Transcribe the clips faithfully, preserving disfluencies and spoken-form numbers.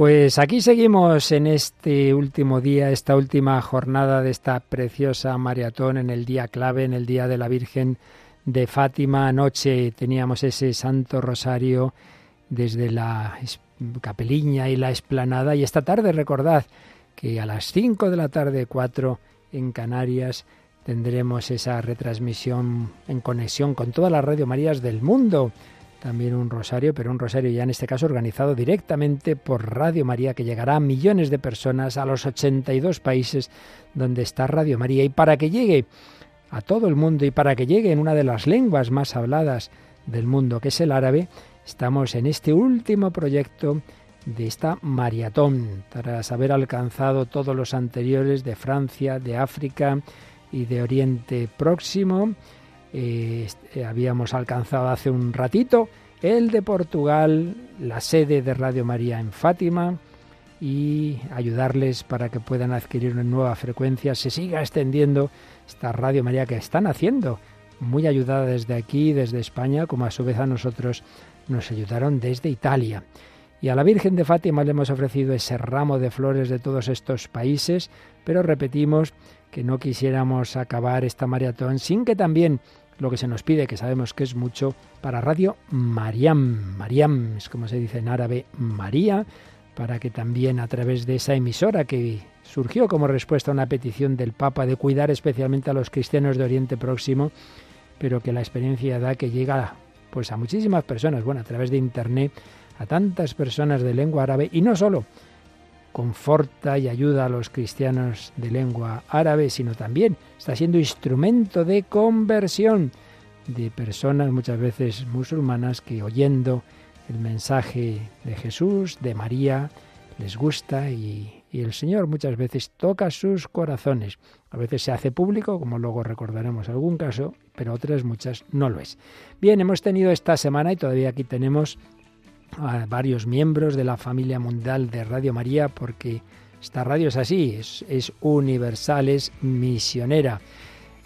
Pues aquí seguimos en este último día, esta última jornada de esta preciosa maratón, en el día clave, en el día de la Virgen de Fátima. Anoche teníamos ese Santo Rosario desde la capeliña y la explanada, y esta tarde recordad que a las cinco de la tarde, cuatro en Canarias, tendremos esa retransmisión en conexión con todas las Radio Marías del mundo. También un rosario, pero un rosario ya en este caso organizado directamente por Radio María, que llegará a millones de personas, a los ochenta y dos países donde está Radio María. Y para que llegue a todo el mundo y para que llegue en una de las lenguas más habladas del mundo, que es el árabe, estamos en este último proyecto de esta maratón, tras haber alcanzado todos los anteriores de Francia, de África y de Oriente Próximo. Eh, habíamos alcanzado hace un ratito el de Portugal, la sede de Radio María en Fátima, y ayudarles para que puedan adquirir una nueva frecuencia, se siga extendiendo esta Radio María que están haciendo, muy ayudada desde aquí, desde España, como a su vez a nosotros nos ayudaron desde Italia. Y a la Virgen de Fátima le hemos ofrecido ese ramo de flores de todos estos países, pero repetimos que no quisiéramos acabar esta maratón sin que también lo que se nos pide, que sabemos que es mucho, para Radio Mariam, Mariam es como se dice en árabe, María, para que también a través de esa emisora que surgió como respuesta a una petición del Papa de cuidar especialmente a los cristianos de Oriente Próximo, pero que la experiencia da que llega pues a muchísimas personas, bueno, a través de Internet, a tantas personas de lengua árabe, y no solo conforta y ayuda a los cristianos de lengua árabe, sino también está siendo instrumento de conversión de personas muchas veces musulmanas que, oyendo el mensaje de Jesús, de María, les gusta y, y el Señor muchas veces toca sus corazones. A veces se hace público, como luego recordaremos algún caso, pero otras muchas no lo es. Bien, hemos tenido esta semana, y todavía aquí tenemos a varios miembros de la familia mundial de Radio María, porque esta radio es así, es, es universal, es misionera.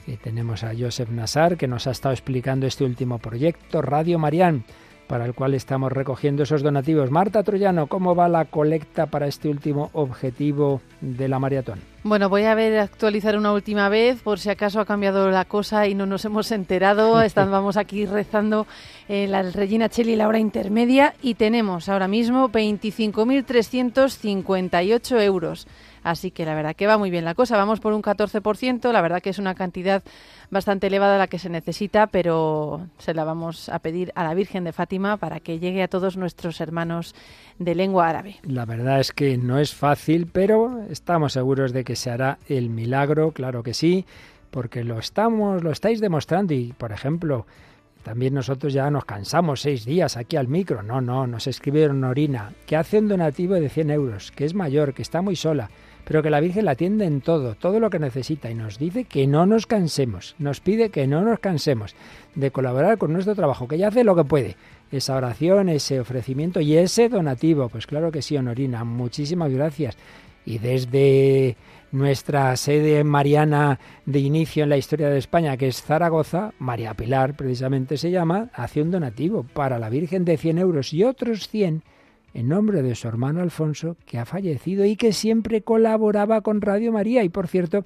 Y tenemos a Joseph Nassar, que nos ha estado explicando este último proyecto, Radio Marián, para el cual estamos recogiendo esos donativos. Marta Troyano, ¿cómo va la colecta para este último objetivo de la maratón? Bueno, voy a ver actualizar una última vez, por si acaso ha cambiado la cosa y no nos hemos enterado. Estábamos aquí rezando eh, la Regina Cheli, la hora intermedia, y tenemos ahora mismo veinticinco mil trescientos cincuenta y ocho euros. Así que la verdad que va muy bien la cosa. Vamos por un catorce por ciento, la verdad que es una cantidad bastante elevada la que se necesita, pero se la vamos a pedir a la Virgen de Fátima para que llegue a todos nuestros hermanos de lengua árabe. La verdad es que no es fácil, pero estamos seguros de que se hará el milagro, claro que sí, porque lo estamos, lo estáis demostrando. Y, por ejemplo, también nosotros ya nos cansamos seis días aquí al micro. No, no, nos escribieron Orina, que hace un donativo de cien euros, que es mayor, que está muy sola, pero que la Virgen la atiende en todo, todo lo que necesita, y nos dice que no nos cansemos, nos pide que no nos cansemos de colaborar con nuestro trabajo, que ella hace lo que puede, esa oración, ese ofrecimiento y ese donativo. Pues claro que sí, Honorina, muchísimas gracias. Y desde nuestra sede mariana de inicio en la historia de España, que es Zaragoza, María Pilar precisamente se llama, hace un donativo para la Virgen de cien euros y otros cien en nombre de su hermano Alfonso, que ha fallecido y que siempre colaboraba con Radio María. Y, por cierto,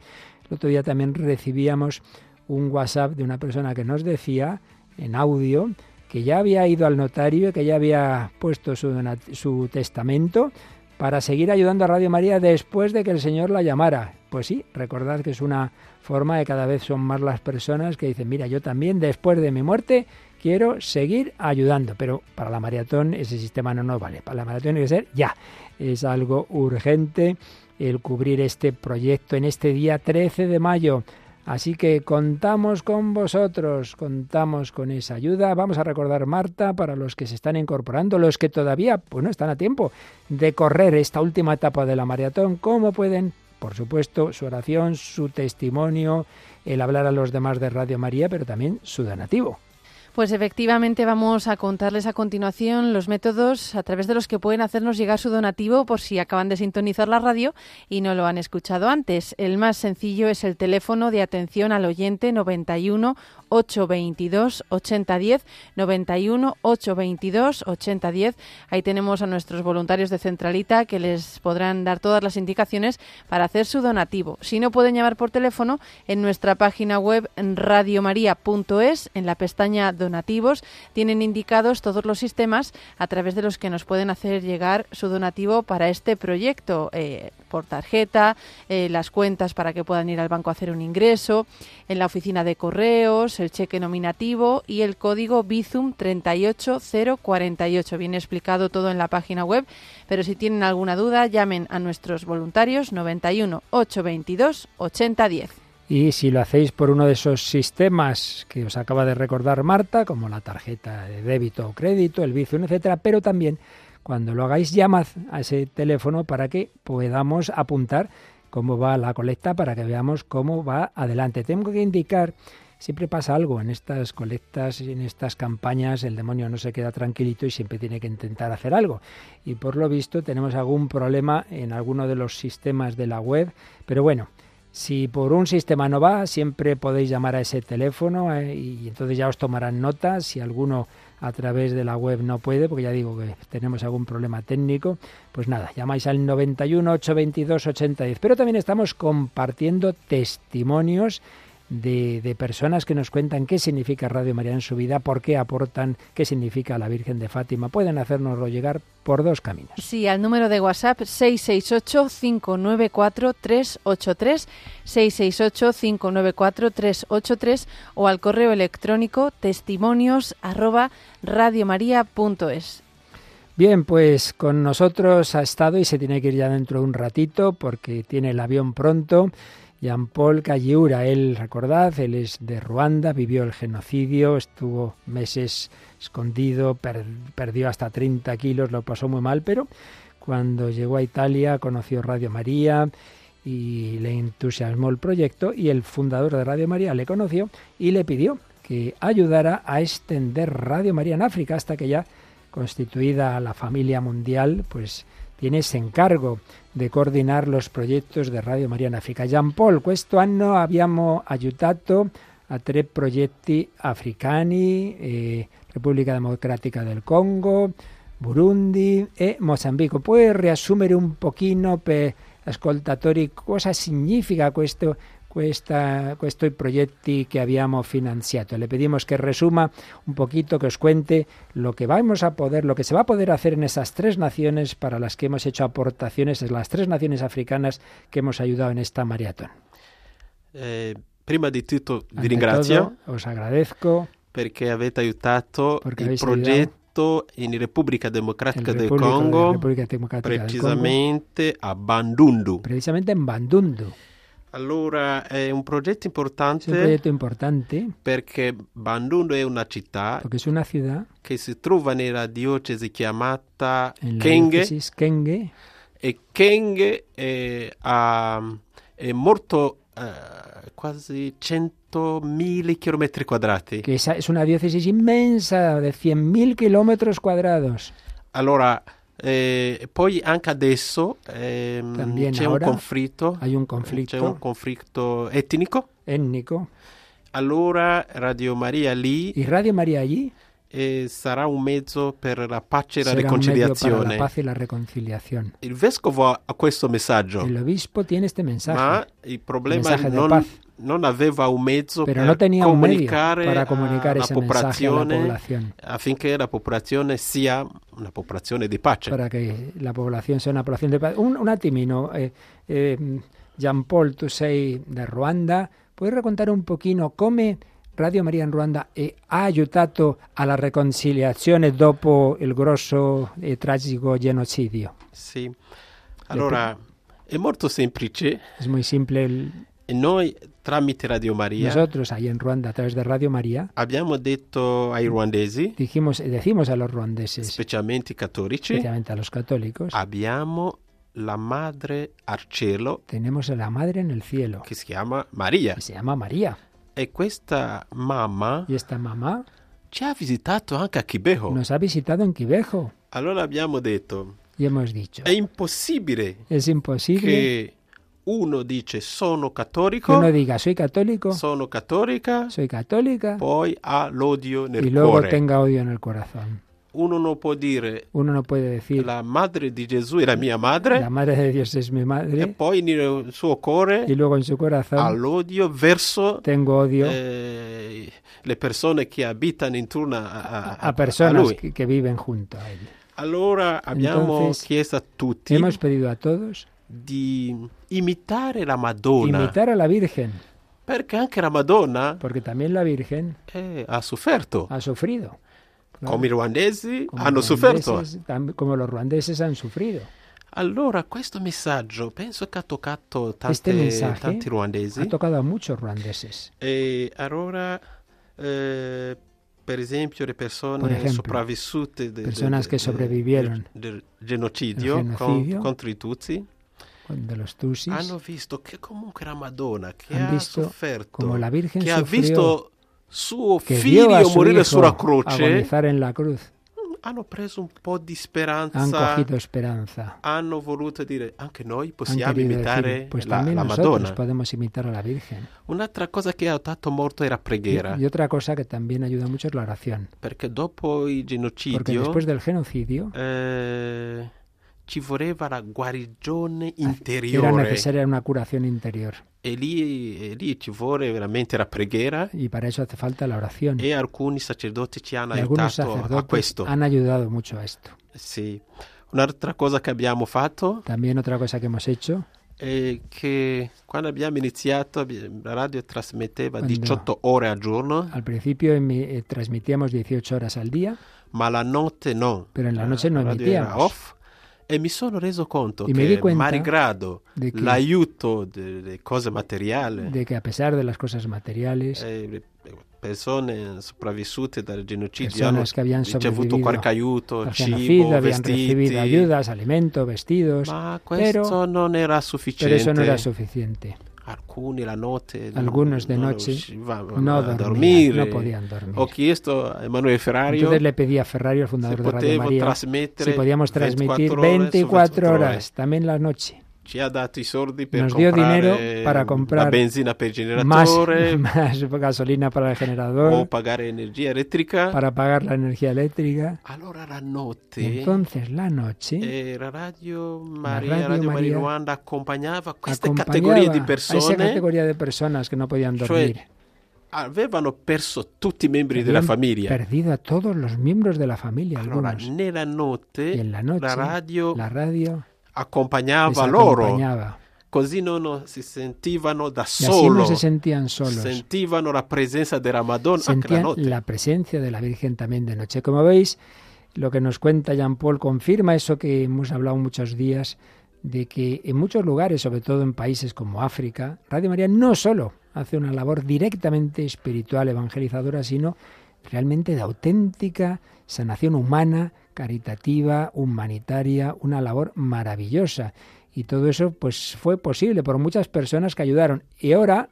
el otro día también recibíamos un WhatsApp de una persona que nos decía, en audio, que ya había ido al notario, que ya había puesto su, su testamento para seguir ayudando a Radio María después de que el Señor la llamara. Pues sí, recordad que es una forma de cada vez son más las personas que dicen, mira, yo también después de mi muerte quiero seguir ayudando, pero para la maratón ese sistema no nos vale. Para la maratón tiene que ser ya. Es algo urgente el cubrir este proyecto en este día trece de mayo. Así que contamos con vosotros, contamos con esa ayuda. Vamos a recordar, Marta, para los que se están incorporando, los que todavía pues no están a tiempo de correr esta última etapa de la maratón, ¿cómo pueden? Por supuesto, su oración, su testimonio, el hablar a los demás de Radio María, pero también su donativo. Pues efectivamente vamos a contarles a continuación los métodos a través de los que pueden hacernos llegar su donativo, por si acaban de sintonizar la radio y no lo han escuchado antes. El más sencillo es el teléfono de atención al oyente, noventa y uno ocho veintidós ochenta diez, noventa y uno ochocientos veintidós ochenta diez. Ahí tenemos a nuestros voluntarios de Centralita que les podrán dar todas las indicaciones para hacer su donativo. Si no pueden llamar por teléfono, en nuestra página web radio maría punto es, en la pestaña Donativos, tienen indicados todos los sistemas a través de los que nos pueden hacer llegar su donativo para este proyecto, eh, por tarjeta, eh, las cuentas para que puedan ir al banco a hacer un ingreso, en la oficina de correos, el cheque nominativo y el código Bizum tres ocho cero cuatro ocho. Viene explicado todo en la página web, pero si tienen alguna duda, llamen a nuestros voluntarios noventa y uno ochocientos veintidós ochenta diez. Y si lo hacéis por uno de esos sistemas que os acaba de recordar Marta, como la tarjeta de débito o crédito, el Bizum, etcétera, pero también cuando lo hagáis, llamad a ese teléfono para que podamos apuntar cómo va la colecta, para que veamos cómo va adelante. Tengo que indicar, siempre pasa algo en estas colectas, en estas campañas, el demonio no se queda tranquilito y siempre tiene que intentar hacer algo. Y por lo visto tenemos algún problema en alguno de los sistemas de la web, pero bueno, si por un sistema no va, siempre podéis llamar a ese teléfono eh, y entonces ya os tomarán nota. Si alguno a través de la web no puede, porque ya digo que tenemos algún problema técnico, pues nada, llamáis al noventa y uno ochocientos veintidós ochenta diez. Pero también estamos compartiendo testimonios de, de personas que nos cuentan qué significa Radio María en su vida, por qué aportan, qué significa la Virgen de Fátima. Pueden hacérnoslo llegar por dos caminos. Sí, al número de WhatsApp seis seis ocho cinco nueve cuatro tres ocho tres, seis seis ocho cinco nueve cuatro tres ocho tres, o al correo electrónico testimonios arroba radiomaria.es. Bien, pues con nosotros ha estado y se tiene que ir ya dentro de un ratito porque tiene el avión pronto, Jean-Paul Kanyura. Él, recordad, él es de Ruanda, vivió el genocidio, estuvo meses escondido, per, perdió hasta treinta kilos, lo pasó muy mal, pero cuando llegó a Italia conoció Radio María y le entusiasmó el proyecto, y el fundador de Radio María le conoció y le pidió que ayudara a extender Radio María en África, hasta que ya constituida la familia mundial, pues tiene ese encargo de coordinar los proyectos de Radio María en África. Jean-Paul, questo anno abbiamo aiutato a tre progetti africani, eh, Repubblica Democratica del Congo, Burundi e Mozambique. Puoi riassumere un pochino per ascoltatori cosa significa questo, questa, questi progetti che abbiamo finanziato? Le pedimos que resuma un poquito, que os cuente lo que vamos a poder, lo que se va a poder hacer en esas tres naciones para las que hemos hecho aportaciones, en las tres naciones africanas que hemos ayudado en esta maratón. Eh, prima di tutto vi ringrazio. Os agradezco perché avete aiutato il progetto in Repubblica Democratica del Congo, Repubblica Democratica precisamente del Congo, a Bandundu. Precisamente en Bandundu. Allora è un progetto importante, un progetto importante perché Bandundu è una città è una ciudad, che si trova nella diocesi chiamata Kenge, Kenge, e Kenge è, uh, è molto uh, quasi centomila chilometri quadrati. Che è una diocesi immensa di cien mil chilometri quadrati. Allora Eh, poi anche adesso eh, c'è un conflitto, un conflitto, c'è un conflitto etnico. etnico. Allora Radio Maria lì, e Radio Maria lì eh, sarà un mezzo per la pace e la riconciliazione. La pace e la riconciliazione. Il vescovo ha questo messaggio. L'obispo tiene este mensaje. Ma il problema è non, non aveva un mezzo Pero per no comunicare, para comunicare a, la popolazione, alla popolazione affinché la popolazione sia una población de paz. Para que la población sea una población de paz. Un, un atimino, eh, eh, Jean-Paul, tú sei de Ruanda, ¿puedes raccontare un poquito cómo Radio María en Ruanda eh, ha ayudado a la reconciliación dopo el grosso e trágico genocidio? Sí. Allora, è molto semplice. Es muy simple. El... Noi, tramite Radio María, nosotros ahí en Ruanda, a través de Radio María, abbiamo detto ai ruandesi, dijimos, decimos a los ruandeses, especialmente cattolici, especialmente a los católicos, abbiamo la madre al cielo, tenemos a la madre en el cielo, que se llama María, que se llama María, y esta mamá, y esta mamá, ci ha visitato anche a Kibeho, nos ha visitado en Kibeho. Allora abbiamo detto, y hemos dicho, es imposible, es imposible que uno dice sono cattolico, uno diga soy católico, sono cattolica, soy católica, poi ha l'odio nel cuore. Y luego cuore. Tenga odio en el corazón. Uno no puede decir, uno no puede decir, la madre de Jesús era mi madre, la madre de Dios es mi madre, y, poi nel suo cuore, y luego en su corazón all'odio verso, tengo odio, eh, le persone che habitan intorno a, a, a personas a lui. Que, que viven junto a él. Allora abbiamo Entonces, chiesto a tutti, hemos pedido a todos, di imitare la Madonna, imitar a la Virgen, perché anche la Madonna, porque también la Virgen eh, ha sufrido, ha sufrido. Claro. Como, ruandesi como, hanno ruandeses, tam, como los ruandeses han sufrido. Allora, questo messaggio penso che ha toccato tante, tanti ruandesi. Ha tocado a muchos ruandeses. E allora, eh, per esempio, le persone Por ejemplo, sopravvissute de, personas de, de, que sobrevivieron del de, de genocidio, genocidio contro i Tutsi, de los Tutsis, hanno visto che comunque la Madonna che ha sofferto, la Virgen che ha visto suo figlio morire sulla croce, agonizare en la cruz, hanno preso un po' di speranza, han cogido speranza, hanno voluto dire anche noi possiamo imitare pues la, la Madonna, podemos imitar a la Virgen. Un'altra cosa che ha aiutato molto è la preghiera, y, y otra cosa que también ayuda mucho es la oración, perché dopo il genocidio, porque después del genocidio eh, ci voleva la guarigione interiore. Era necesaria una curación interior. E lì, e lì ci vuole veramente la preghiera. Y para eso hace falta la oración. E alcuni sacerdoti ci hanno aiutato a questo. Han ayudado mucho a esto. Sì. Un'altra cosa che abbiamo fatto. También otra cosa que hemos hecho. Eh, che quando abbiamo iniziato la radio trasmetteva quando diciotto ore al giorno. Al principio eh, trasmitíamos dieciocho horas al día. Ma la notte no. Pero en la noche no emitíamos. E mi sono reso conto y che malgrado l'aiuto delle cose materiali, de que a pesar de las cosas materiales, eh, persone sopravvissute dal genocidio hanno ricevuto qualche aiuto, cibo, vestiti, ayudas, alimento, vestidos, ma questo pero, non era sufficiente. Pero eso no era suficiente. Alcuni la notte Algunos de noche no dormían, no podían dormir. Ho chiesto a Emanuele Ferrario. Entonces le pedí a Ferrario, el fundador de Radio María, si podíamos transmitir veinticuatro horas, también la noche. Ci ha dato i soldi per Nos dio dinero para comprar la benzina per generatore, más, más gasolina para el generador, o pagar energía eléctrica, para pagar la energía eléctrica. Allora la notte, entonces la noche, eh, la Radio María, la Radio María Ruanda acompañaba queste categorie di persone, a esa categoría de personas que no podían dormir. Cioè, avevano perso tutti i membri della famiglia, perdido a todos los miembros de la familia. Allora, nella notte, y en la noche, la radio, la radio accompagnava loro, così non si sentivano da solo, si sentivano la presenza della Madonna anche la notte. La presencia de la Virgen también de noche. Como veis, lo que nos cuenta Jean-Paul confirma eso que hemos hablado muchos días, de que en muchos lugares, sobre todo en países como África, Radio María no solo hace una labor directamente espiritual, evangelizadora, sino realmente de auténtica sanación humana, caritativa, humanitaria, una labor maravillosa. Y todo eso pues fue posible por muchas personas que ayudaron. Y ahora,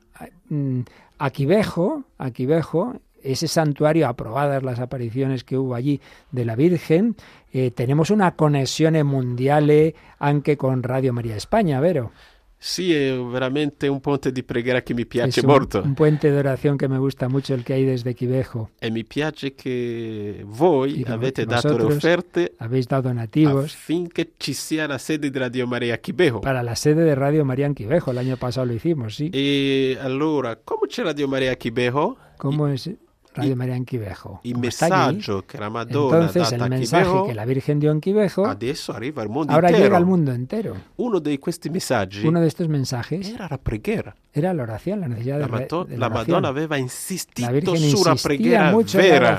a Kibeho, a Kibeho, ese santuario, aprobadas las apariciones que hubo allí de la Virgen, eh, tenemos una conexión mundial, aunque con Radio María España, Vero. Sí, es veramente un puente de preghiera que me piace mucho. Un puente de oración que me gusta mucho, el que hay desde Kibeho. Y me piace que voi avete dato le offerte, habéis dado donativos, affinché ci sia la sede de Radio María a Kibeho. Para la sede de Radio María en Kibeho, el año pasado lo hicimos, sí. Y allora, ¿cómo c'è Radio María a Kibeho? ¿Cómo es Radio y, María en Kibeho? Y messaggio que la Madonna Entonces, el mensaje Kibeho, que la Virgen dio en Kibeho, adesso arriva al mundo ahora entero. Llega al mundo entero. Uno de questi messaggi, uno de estos mensajes, era la preghiera, era la oración, la necesidad la de, Mato, de la, la oración. Madonna aveva insistito sulla preghiera vera.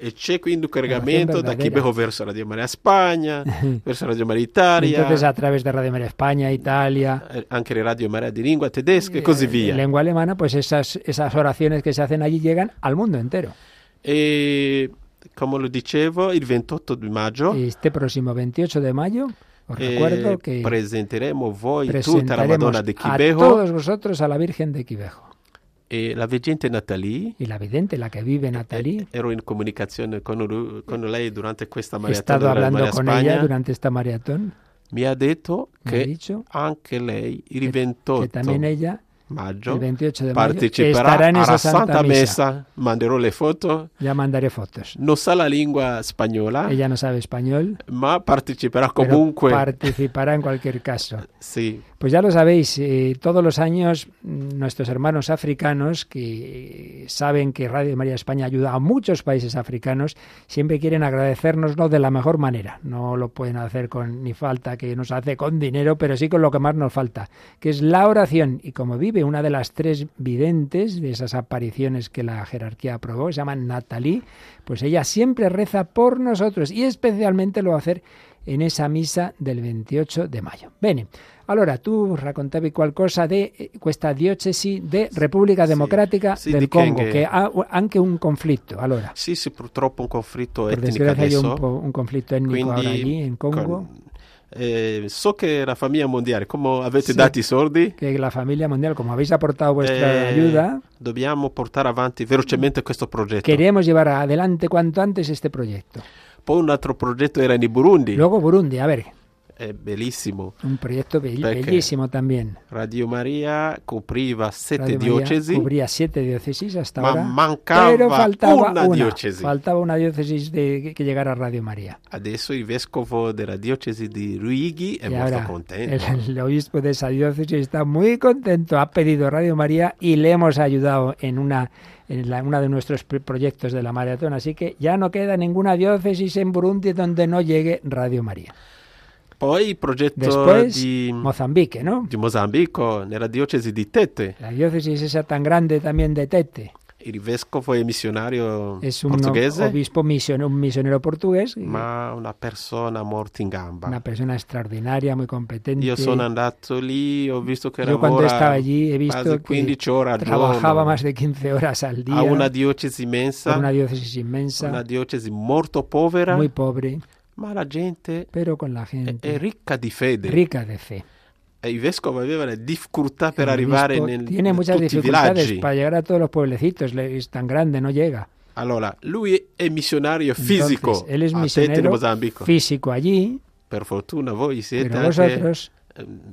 E c'è quindi un cargamento da Kibeho verso Radio María Spagna, verso Radio María Italia. Entonces a través de Radio María España, Italia, anche le Radio María di lingua tedesca e così via. En lengua alemana, pues esas, esas oraciones que se hacen allí llegan al mundo entero. E como lo dicevo, il veintiocho de mayo. Este próximo veintiocho de mayo. Os recuerdo que presentaremos voi tutta la Madonna de Kibeho. A todos vosotros a la Virgen de Kibeho. E la vidente Natalie, e la vidente, la che vive Natalie, ero in comunicazione con, con lei durante questa maratona. He estado hablando con ella durante esta maratón. mi ha detto che ha dicho anche lei il veintiocho maggio parteciperà alla Santa, Santa Messa. Mesa. Manderò le foto. Ya mandaré fotos. Non sa la lingua spagnola. Ella no sabe español. Ma parteciperá comunque. Participará en cualquier caso. Sí. Pues ya lo sabéis, eh, todos los años nuestros hermanos africanos que saben que Radio María España ayuda a muchos países africanos, siempre quieren agradecérnoslo de la mejor manera. No lo pueden hacer con ni falta que nos hace con dinero, pero sí con lo que más nos falta, que es la oración. Y como vive una de las tres videntes de esas apariciones que la jerarquía aprobó, se llama Natalie, pues ella siempre reza por nosotros y especialmente lo va a hacer en esa misa del veintiocho de mayo. Bene, allora tu raccontavi qualcosa di questa diocesi di Repubblica Democratica sì, del sì, Congo, che ha anche un conflitto. Allora, sì, sì, purtroppo un conflitto etnico adesso. C'è un, po', un conflitto etnico quindi, ora lì in Congo. Con... Eh, so que la familia mondiale, come avete sí, dati i soldi? Che la famiglia mondiale, come avete aportato vostra eh, aiuta? Dobbiamo portare avanti velocemente questo progetto. Queremos llevar adelante cuanto antes este proyecto. Poi un altro progetto era in Burundi. Luego Burundi, a ver. È bellissimo. Un progetto be- bellissimo también. Radio Maria copriva sette diocesi. Cubría siete diócesis hasta ma ahora. Mancava pero faltaba una, una diocesi. Faltaba una diócesis de, que llegara a Radio María. Adesso il vescovo della diocesi di Ruigi è y molto ahora, contento. El, el obispo de esa diócesis está muy contento. Ha pedido Radio María y le hemos ayudado en una... en la, uno de nuestros proyectos de la Maratón, así que ya no queda ninguna diócesis en Burundi donde no llegue Radio María. Poi progetto Después, di Mozambique, ¿no? Di Mozambico, nella diocesi di Tete. La diócesis esa tan grande también de Tete. Il vescovo è missionario es un portuguese. Obispo mision, un misionero portugués. Ma una persona morta in gamba. Una persona straordinaria, muy competente. Io sono andato lì, ho visto che Yo lavora allí, he visto quasi quindici ore al giorno. Trabajaba más de quince horas al día. A una diocesi immensa. Una diocesi immensa. Una diocesi molto povera. Muy pobre. Ma la gente, Pero con la gente. È, è ricca di fede. Ricca di fe. El vescovo aveva la dificultad para arrivare en tiene muchas dificultades para llegar a todos los pueblecitos, es tan grande, no llega. Allora, lui è missionario fisico. Entonces, él es misionero físico allí. Per fortuna voi siete pero vosotros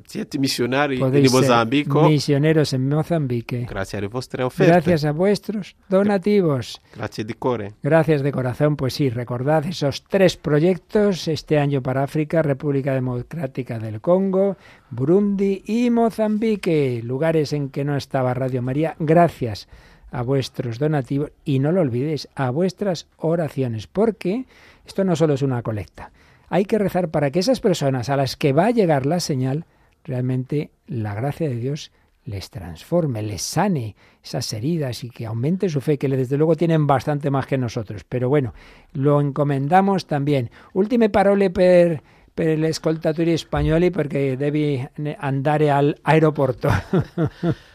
siete misionari in Mozambico. Misioneros en Mozambique. Gracias a vuestras ofertas. Gracias a vuestros donativos. Gracias de corazón. Gracias de corazón. Pues sí, recordad esos tres proyectos este año para África, República Democrática del Congo, Burundi y Mozambique, lugares en que no estaba Radio María. Gracias a vuestros donativos y no lo olvidéis, a vuestras oraciones, porque esto no solo es una colecta. Hay que rezar para que esas personas a las que va a llegar la señal, realmente la gracia de Dios les transforme, les sane esas heridas y que aumente su fe, que desde luego tienen bastante más que nosotros. Pero bueno, lo encomendamos también. Ultime parole per... per le ascoltatori spagnoli perché devi andare all'aeroporto.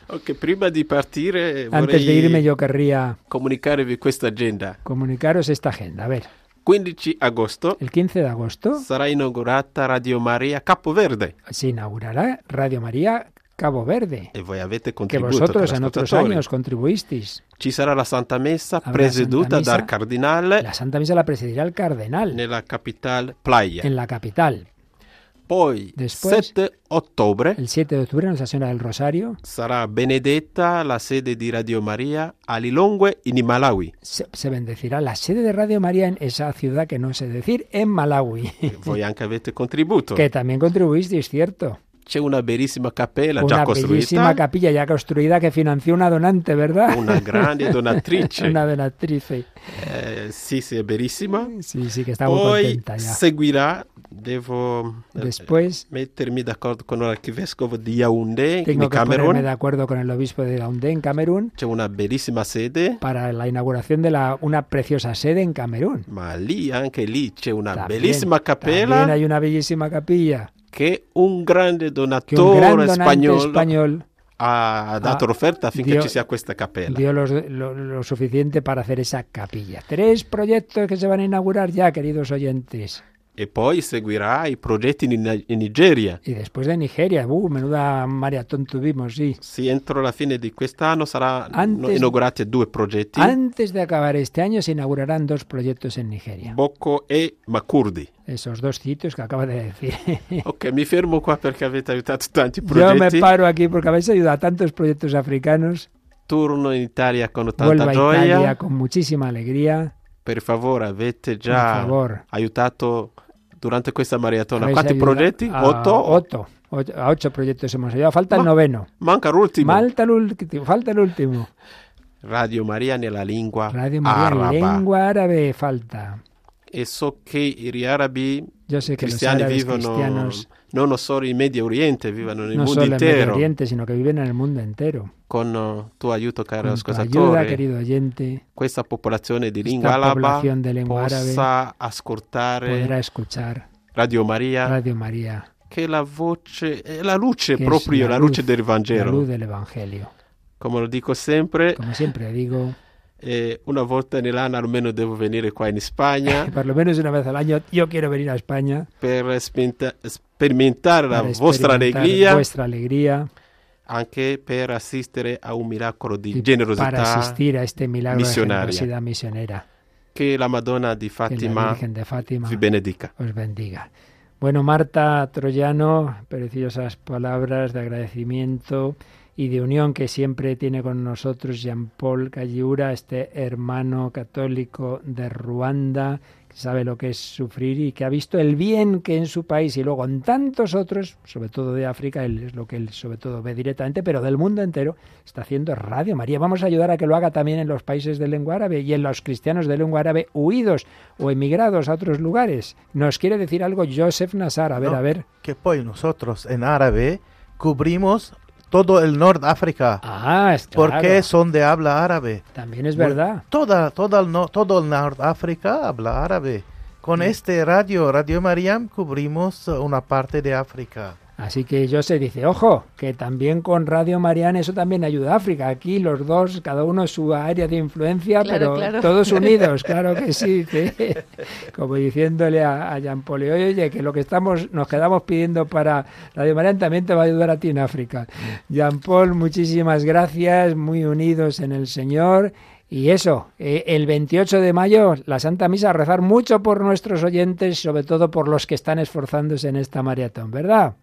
Ok, prima di partire antes de irme yo querría comunicarvi questa agenda. Comunicaros esta agenda, a ver. quindici agosto. El quince de agosto sarà inaugurata Radio María Capo Verde. Se inaugurará Radio María Cabo Verde. E voi avete contribuito, che vosotros en otros años contribuisteis. Ci sarà la Santa Messa presieduta dal Cardinale. La Santa Messa la presidirà il Cardinale. Nella capitale Playa. En la capital. Poi, Después, siete ottobre, il siete ottobre, Nostra Signora del Rosario, sarà benedetta la sede di Radio María a Lilongwe, in Malawi. Se, se bendecirá la sede de Radio María en esa ciudad que no sé decir, en Malawi. E voi anche avete contribuito. Que también contribuisteis, cierto. C'è una bellissima cappella già costruita. Una bellissima capilla ya construida que financió una donante, ¿verdad? Una grande donatrice. Una donatrice. Eh, sì, sì, è bellissima. Sì, sì, che stavo Poi contenta ya. Seguirà, devo Después, eh, mettermi d'accordo con l'archivescovo di Yaoundé in Camerún. Tengo que ponerme de acuerdo con el obispo de Yaoundé en Camerún. C'è una bellissima sede. Para la inauguración de la, una preciosa sede en Camerún. Ma lì, anche lì, c'è una también, bellissima cappella. También hay una bellissima capilla. Che un grande donatore spagnolo ha dato l'offerta affinché dio, ci sia questa cappella. Dio lo, lo, lo suficiente para hacer esa capilla. Tres proyectos que se van a inaugurar ya, queridos oyentes. E poi seguirà i progetti in, in Nigeria. E después de Nigeria, uh, menuda maratón tuvimos, sí. Sì, entro la fine di quest'anno saranno inaugurati due progetti. Antes de acabar este año se inaugurarán dos proyectos en Nigeria. Boko e Makurdi. esos dos sitios che acaba di de dire. Ok, mi fermo qua perché avete aiutato tanti progetti. Io mi paro qui perché avete aiutato tantos progetti africanos. Torno in Italia con tanta Vuelva gioia. Vuelvo in Italia con muchísima alegría. Per favore, avete già aiutato durante questa maratona quanti progetti? Otto? Otto. A ocho proyectos hemos llegado. Falta Ma, el noveno. Manca el último. Falta el último. Falta el último. Radio María en la lengua Radio María árabe. En la lengua árabe falta. Eso que i árabi Yo sé que cristiani los árabes, cristianos no, no solo en Medio Oriente, viven en el no mundo entero. No solo en Medio Oriente, sino que viven en el mundo entero. Con uh, tu ayuda, caro ascoltatore. Con tu ayuda, querido oyente. Questa popolazione di lingua árabe possa ascoltare. Podrá escuchar. Radio María. Radio María. Che la voce, la luce proprio, la, la luce del Vangelo. La luz del Evangelio. Come lo dico sempre. Come sempre dico. Eh, una volta nell'anno almeno devo venire qua in Spagna. Per lo meno una vez al año io quiero venire a Spagna. Per experimenta, sperimentare la vostra alegria. Vostra alegria. Anche per assistere a un miracolo di y generosità. Para asistir a este milagro de generosidad misionera. Che la Madonna di Fátima, de Fátima vi benedica. Os bendiga. Bueno, Marta Troyano, preciosas palabras de agradecimiento y de unión que siempre tiene con nosotros Jean-Paul Kanyura, este hermano católico de Ruanda, que sabe lo que es sufrir y que ha visto el bien que en su país y luego en tantos otros, sobre todo de África, él es lo que él sobre todo ve directamente, pero del mundo entero, está haciendo Radio María. Vamos a ayudar a que lo haga también en los países de lengua árabe y en los cristianos de lengua árabe huidos o emigrados a otros lugares. Nos quiere decir algo Joseph Nassar, a ver, no, a ver. Que pues nosotros en árabe cubrimos todo el norte África. Ah, es claro. Porque son de habla árabe. También es verdad. Toda, toda el no, todo el norte África habla árabe. Con sí. este radio, Radio María, cubrimos una parte de África. Así que yo se dice, ojo, que también con Radio Mariana eso también ayuda a África. Aquí los dos, cada uno su área de influencia, claro, pero claro. Todos unidos, claro que sí. ¿Sí? Como diciéndole a, a Jean-Paul, oye, oye, que lo que estamos nos quedamos pidiendo para Radio Mariana también te va a ayudar a ti en África. Jean-Paul, muchísimas gracias, muy unidos en el Señor. Y eso, eh, el veintiocho de mayo, la Santa Misa, rezar mucho por nuestros oyentes, sobre todo por los que están esforzándose en esta maratón, ¿verdad?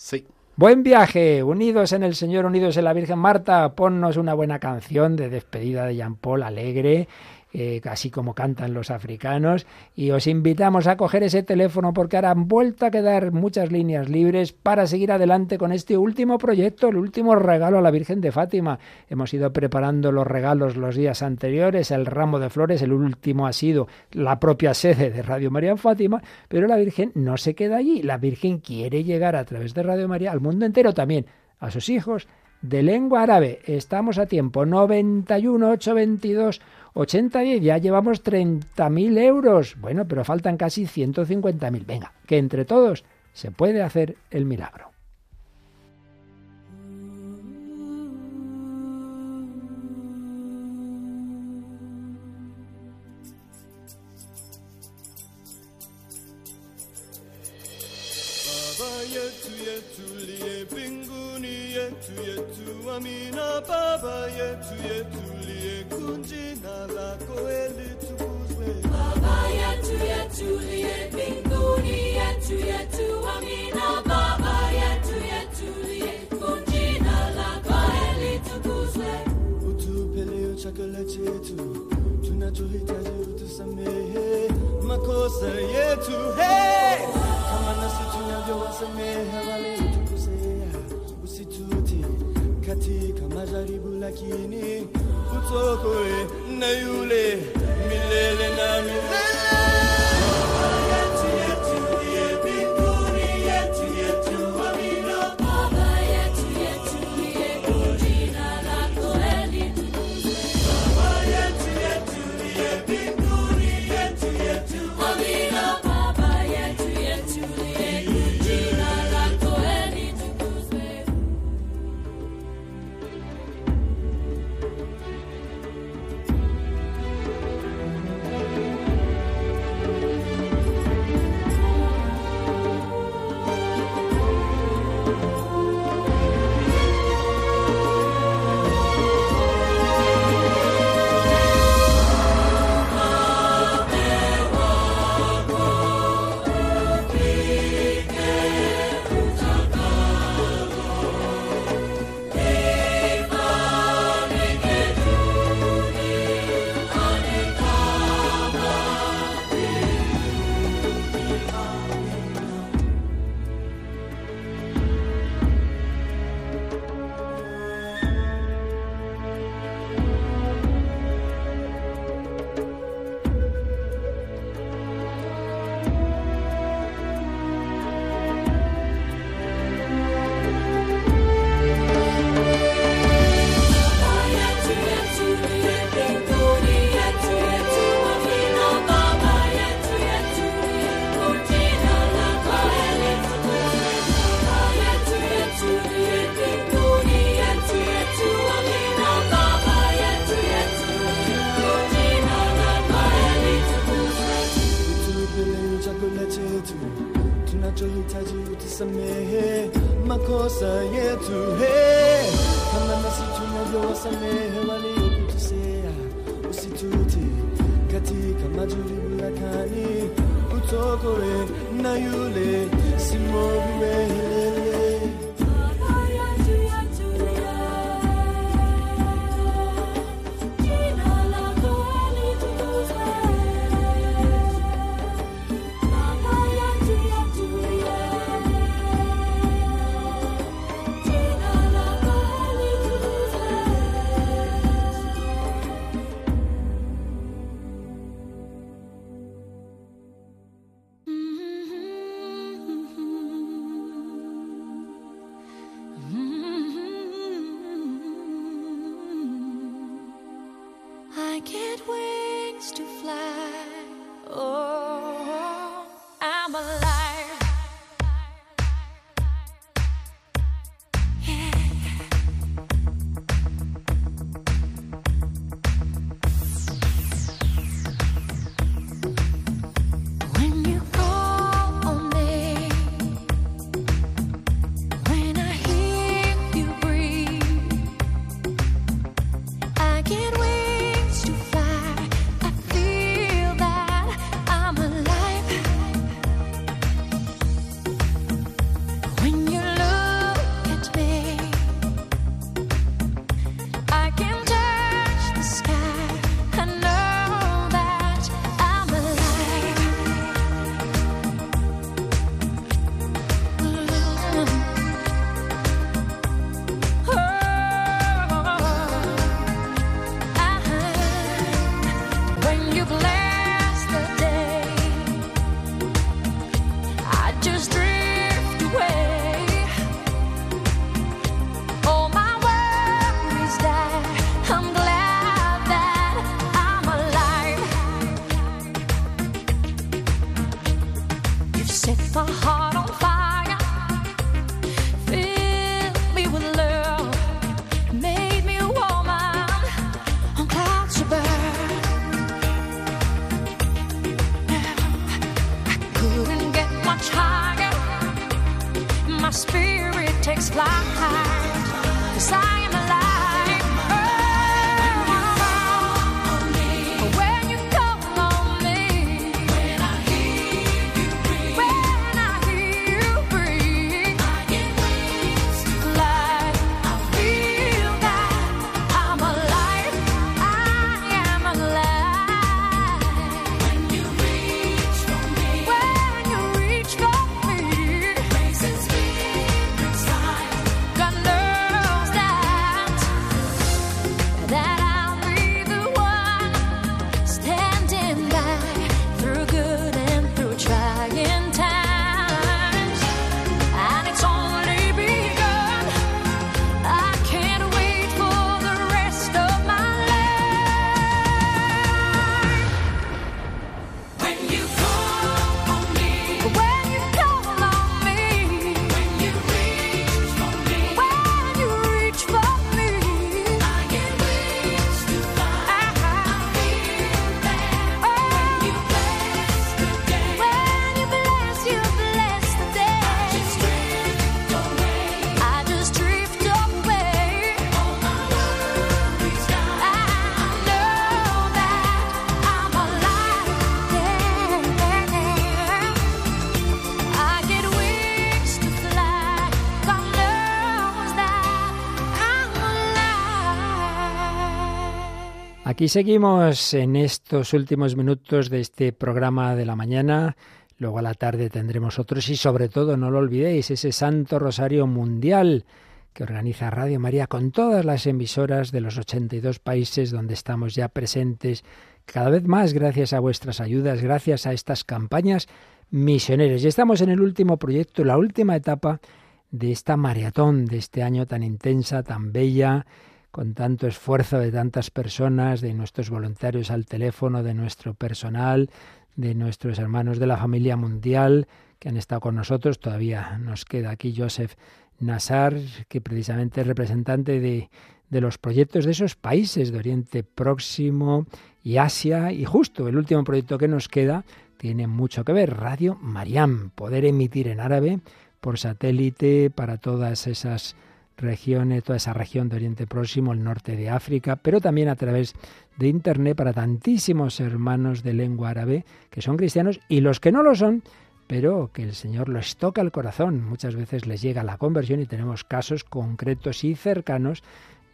Sí. Buen viaje, unidos en el Señor, unidos en la Virgen. Marta, ponnos una buena canción de despedida de Jean-Paul, alegre, eh, así como cantan los africanos. Y os invitamos a coger ese teléfono porque ahora han vuelto a quedar muchas líneas libres para seguir adelante con este último proyecto, el último regalo a la Virgen de Fátima. Hemos ido preparando los regalos los días anteriores, el ramo de flores, el último ha sido la propia sede de Radio María en Fátima, pero la Virgen no se queda allí. La Virgen quiere llegar a través de Radio María al mundo entero también, a sus hijos de lengua árabe. Estamos a tiempo, noventa y uno, ochocientos veintidós, ochenta diez, ya llevamos treinta mil euros. Bueno, pero faltan casi ciento cincuenta mil. Venga, que entre todos se puede hacer el milagro. Amina Baba yetu yetu liye kunjina lako elitukuzwe Baba yetu yetu liye binguni yetu yetu Amina Baba yetu yetu liye kunjina lako elitukuzwe Utupele uchakalete yetu tunachohitaji utusamehe makosa yetu hey kama nasi tunavyowasamehe wale utukosea usitutie katika majaribu lakini utokoe na yule milele na milele tunahitaji utusamehe makosa yetu, he kama nasi tunavyowasamehe waliokutukosea, usitutie katika majaribu lakini utuokoe na yule si mwovu wewe. Aquí seguimos en estos últimos minutos de este programa de la mañana. Luego a la tarde tendremos otros y sobre todo, no lo olvidéis, ese Santo Rosario Mundial que organiza Radio María con todas las emisoras de los ochenta y dos países donde estamos ya presentes cada vez más gracias a vuestras ayudas, gracias a estas campañas misioneras. Y estamos en el último proyecto, la última etapa de esta maratón, de este año tan intensa, tan bella, con tanto esfuerzo de tantas personas, de nuestros voluntarios al teléfono, de nuestro personal, de nuestros hermanos de la familia mundial que han estado con nosotros. Todavía nos queda aquí Joseph Nassar, que precisamente es representante de, de los proyectos de esos países de Oriente Próximo y Asia. Y justo el último proyecto que nos queda tienen mucho que ver. Radio Mariam, poder emitir en árabe por satélite para todas esas regiones, toda esa región de Oriente Próximo, el norte de África, pero también a través de Internet para tantísimos hermanos de lengua árabe que son cristianos y los que no lo son, pero que el Señor les toca el corazón. Muchas veces les llega la conversión y tenemos casos concretos y cercanos.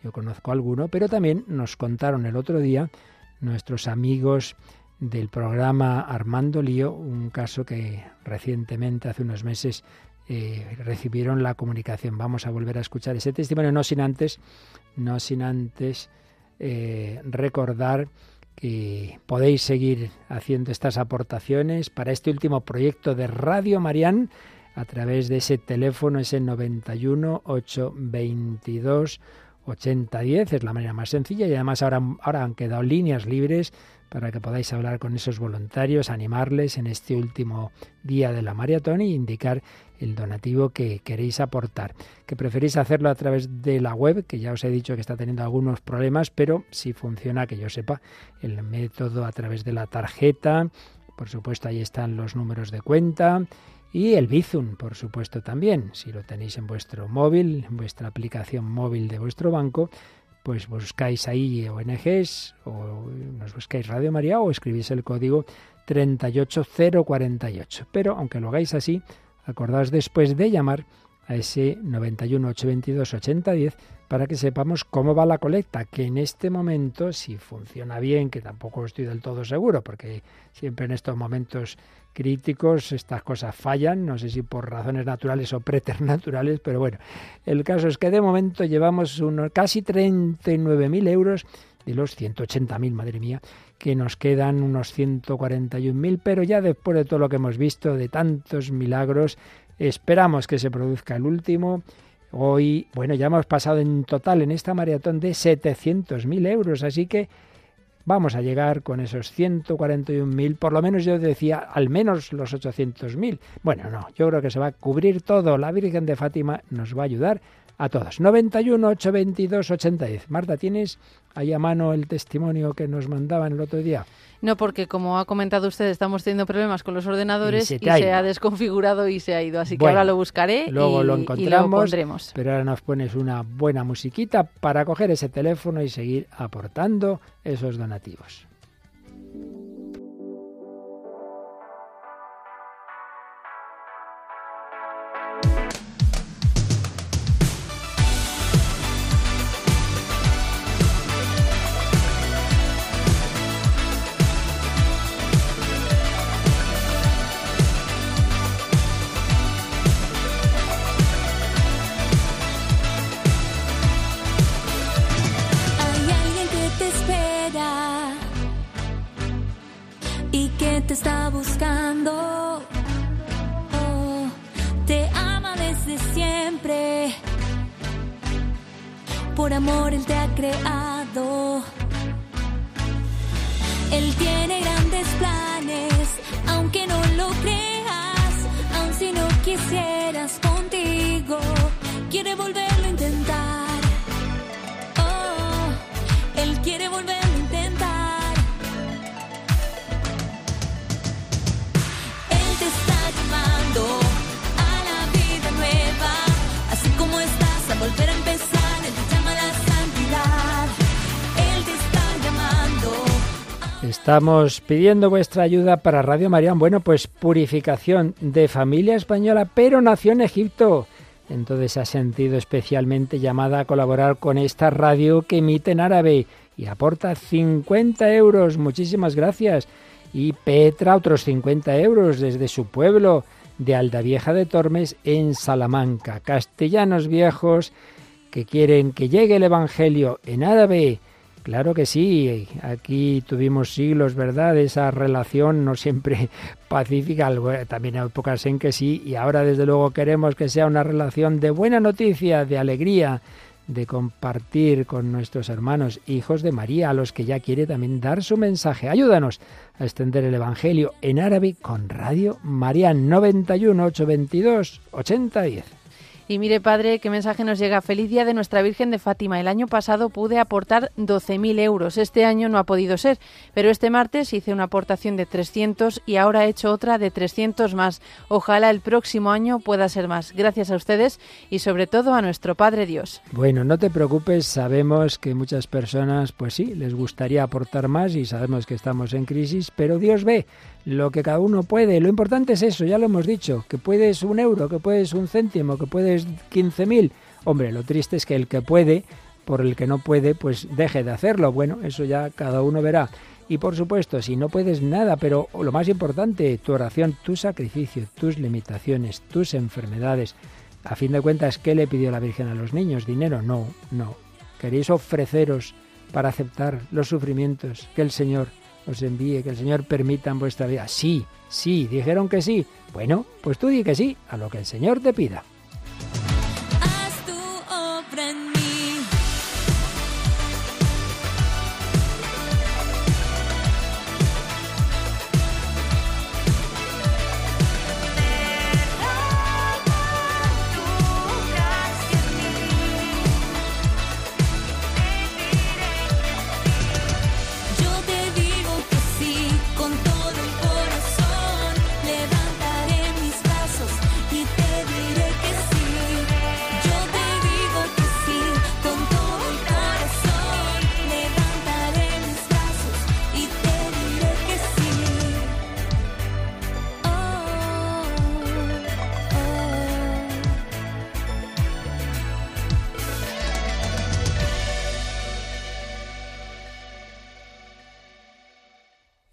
Yo conozco alguno, pero también nos contaron el otro día nuestros amigos del programa Armando Lío, un caso que recientemente, hace unos meses, Eh, recibieron la comunicación. Vamos a volver a escuchar ese testimonio, no sin antes, no sin antes eh, recordar que podéis seguir haciendo estas aportaciones para este último proyecto de Radio Marián a través de ese teléfono, ese noventa y uno, ochocientos veintidós, ochenta diez, es la manera más sencilla y además ahora, ahora han quedado líneas libres para que podáis hablar con esos voluntarios, animarles en este último día de la maratón e indicar el donativo que queréis aportar. Que preferís hacerlo a través de la web, que ya os he dicho que está teniendo algunos problemas, pero si funciona, que yo sepa, el método a través de la tarjeta, por supuesto ahí están los números de cuenta. Y el Bizum, por supuesto, también. Si lo tenéis en vuestro móvil, en vuestra aplicación móvil de vuestro banco, pues buscáis ahí O N Ges, o nos buscáis Radio María, o escribís el código tres ocho cero cuatro ocho. Pero, aunque lo hagáis así, acordaos después de llamar a ese noventa y uno, ochocientos veintidós, ochenta diez para que sepamos cómo va la colecta, que en este momento, si funciona bien, que tampoco estoy del todo seguro, porque siempre en estos momentos críticos, estas cosas fallan, no sé si por razones naturales o preternaturales, pero bueno, el caso es que de momento llevamos unos casi treinta y nueve mil euros de los ciento ochenta mil, madre mía, que nos quedan unos ciento cuarenta y un mil, pero ya después de todo lo que hemos visto, de tantos milagros, esperamos que se produzca el último. Hoy, bueno, ya hemos pasado en total en esta maratón de setecientos mil euros, así que vamos a llegar con esos ciento cuarenta y un mil, por lo menos yo decía, al menos los ochocientos mil. Bueno, no, yo creo que se va a cubrir todo. La Virgen de Fátima nos va a ayudar a todos. noventa y uno, ochocientos veintidós, ochenta diez. Marta, ¿tienes ahí a mano el testimonio que nos mandaban el otro día? No, porque como ha comentado usted, estamos teniendo problemas con los ordenadores y se, y se ha desconfigurado y se ha ido. Así que bueno, ahora lo buscaré luego y, lo encontramos, y lo pondremos. Pero ahora nos pones una buena musiquita para coger ese teléfono y seguir aportando esos donativos. Está buscando, oh, te ama desde siempre, por amor Él te ha creado, Él tiene grandes planes, aunque no lo creas, aun si no quisieras contigo, quiere volverlo a intentar, oh, Él quiere volver. Volver a empezar, Él te llama a la santidad. Él te está llamando. Estamos pidiendo vuestra ayuda para Radio Marián. Bueno, pues purificación de familia española, pero nació en Egipto. Entonces se ha sentido especialmente llamada a colaborar con esta radio que emite en árabe y aporta cincuenta euros. Muchísimas gracias. Y Petra, otros cincuenta euros desde su pueblo de Aldavieja de Tormes, en Salamanca. Castellanos viejos que quieren que llegue el Evangelio en árabe. Claro que sí, aquí tuvimos siglos, ¿verdad?, esa relación no siempre pacífica, también hay épocas en que sí, y ahora desde luego queremos que sea una relación de buena noticia, de alegría, de compartir con nuestros hermanos, hijos de María, a los que ya quiere también dar su mensaje. Ayúdanos a extender el Evangelio en árabe con Radio María. noventa y uno, ochocientos veintidós, ochenta diez. Y mire, padre, qué mensaje nos llega. Feliz día de nuestra Virgen de Fátima. El año pasado pude aportar doce mil euros. Este año no ha podido ser, pero este martes hice una aportación de trescientos y ahora he hecho otra de trescientos más. Ojalá el próximo año pueda ser más. Gracias a ustedes y sobre todo a nuestro Padre Dios. Bueno, no te preocupes. Sabemos que muchas personas, pues sí, les gustaría aportar más y sabemos que estamos en crisis, pero Dios ve lo que cada uno puede. Lo importante es eso, ya lo hemos dicho, que puedes un euro, que puedes un céntimo, que puedes quince mil. Hombre, lo triste es que el que puede, por el que no puede, pues deje de hacerlo. Bueno, eso ya cada uno verá. Y por supuesto, si no puedes nada, pero lo más importante, tu oración, tu sacrificio, tus limitaciones, tus enfermedades. A fin de cuentas, ¿qué le pidió la Virgen a los niños? ¿Dinero? No, no. Queréis ofreceros para aceptar los sufrimientos que el Señor os envíe, que el Señor permita en vuestra vida. Sí, sí, dijeron que sí. Bueno, pues tú di que sí a lo que el Señor te pida.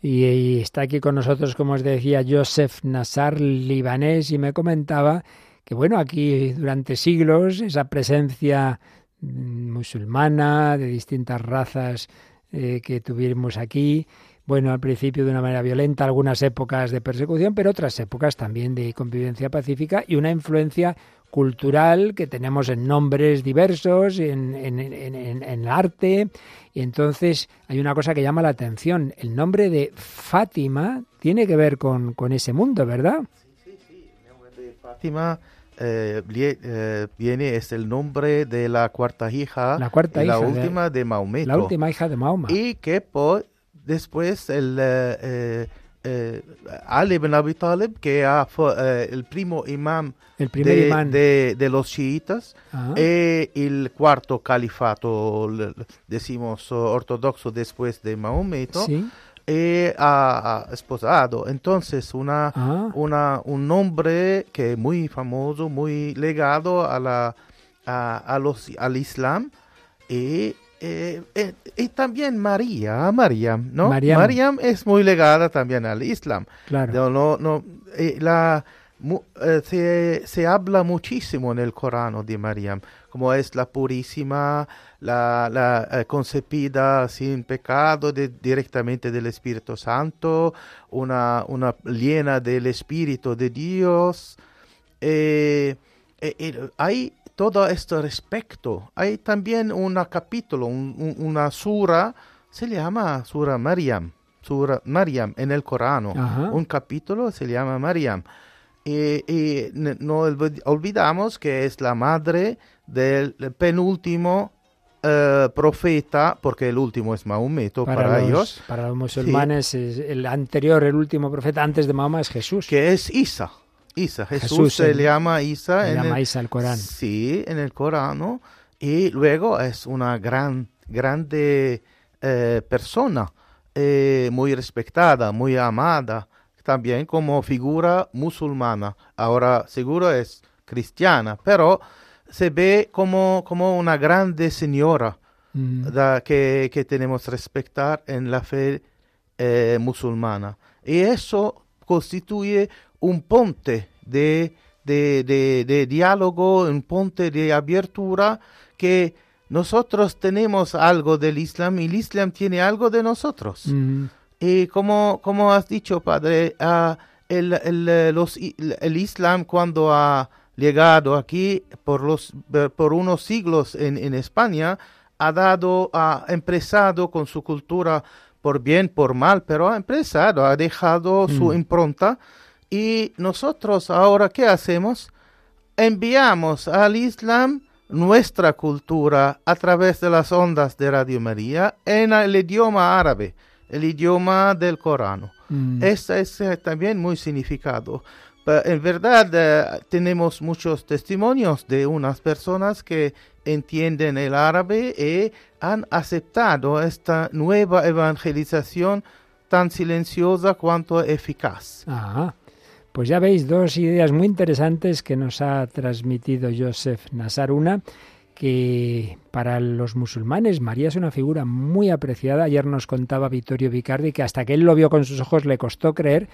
Y está aquí con nosotros, como os decía, Joseph Nassar, libanés, y me comentaba que, bueno, aquí durante siglos esa presencia musulmana de distintas razas eh, que tuvimos aquí, bueno, al principio de una manera violenta, algunas épocas de persecución, pero otras épocas también de convivencia pacífica y una influencia cultural que tenemos en nombres diversos, en, en, en, en, en arte. Y entonces hay una cosa que llama la atención. El nombre de Fátima tiene que ver con, con ese mundo, ¿verdad? Sí, sí, sí. El nombre de Fátima eh, eh, viene, es el nombre de la cuarta hija, la, cuarta hija la última de, de Mahometo. La última hija de Mahoma. Y que por, después el... Eh, Eh, Ali bin Abi Talib, que era eh, el primo imam el de, imán. De, de los chiitas, ah. eh, el cuarto califato, decimos, ortodoxo después de Mahometo, ¿sí? eh, ha, ha esposado. Entonces, una, ah. una, un nombre que es muy famoso, muy legado a la, a, a los, al Islam, y Eh, eh, y también María, Mariam, ¿no? Mariam. Mariam es muy legada también al Islam. Claro. No, no, no, eh, la, mu, eh, se, se habla muchísimo en el Corán de Mariam, como es la purísima, la, la eh, concebida sin pecado, de, directamente del Espíritu Santo, una, una llena del Espíritu de Dios. Eh, eh, eh, hay... Todo este respecto, hay también un capítulo, un, un, una sura, se llama Sura Mariam, Sura Mariam en el Corán. Ajá. Un capítulo se llama Mariam. Y, y no olvidamos que es la madre del penúltimo eh, profeta, porque el último es Mahometo para, para los, ellos. Para los musulmanes, sí. El anterior, el último profeta antes de Mahoma es Jesús. Que es Isa. Isa, Jesús, Jesús se en, le llama Isa. Se llama Isa al Corán. Sí, en el Corán, ¿no? Y luego es una gran, grande eh, persona, eh, muy respetada, muy amada, también como figura musulmana. Ahora seguro es cristiana, pero se ve como, como una grande señora mm. da, que, que tenemos que respetar en la fe eh, musulmana. Y eso constituye un ponte de, de, de, de diálogo, un ponte de abertura, que nosotros tenemos algo del Islam y el Islam tiene algo de nosotros. Mm. Y como, como has dicho, padre, uh, el, el, los, el Islam cuando ha llegado aquí por, los, por unos siglos en, en España, ha dado, ha empezado con su cultura por bien, por mal, pero ha empezado, ha dejado mm. su impronta. Y nosotros ahora, ¿qué hacemos? enviamos al Islam nuestra cultura a través de las ondas de Radio María en el idioma árabe, el idioma del Corán. Mm. Eso es también muy significado. En verdad, eh, tenemos muchos testimonios de unas personas que entienden el árabe y han aceptado esta nueva evangelización tan silenciosa cuanto eficaz. Ajá. Pues ya veis, dos ideas muy interesantes que nos ha transmitido Joseph Nassar. Una, que para los musulmanes María es una figura muy apreciada. Ayer nos contaba Vittorio Vicardi que hasta que él lo vio con sus ojos le costó creer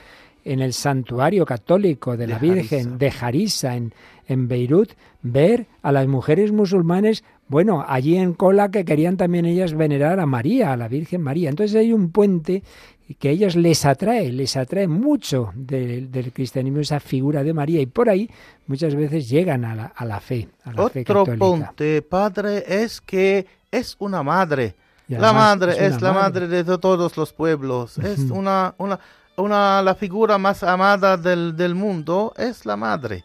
en el santuario católico de la Virgen de Jarisa, en, en Beirut, ver a las mujeres musulmanes, bueno, allí en cola, que querían también ellas venerar a María, a la Virgen María. Entonces hay un puente que a ellas les atrae, les atrae mucho del, del cristianismo esa figura de María, y por ahí muchas veces llegan a la, a la fe, a la fe católica. Otro ponte, padre, es que es una madre. La madre es, es la madre. madre de todos los pueblos. Es una, una, una la figura más amada del, del mundo, es la madre.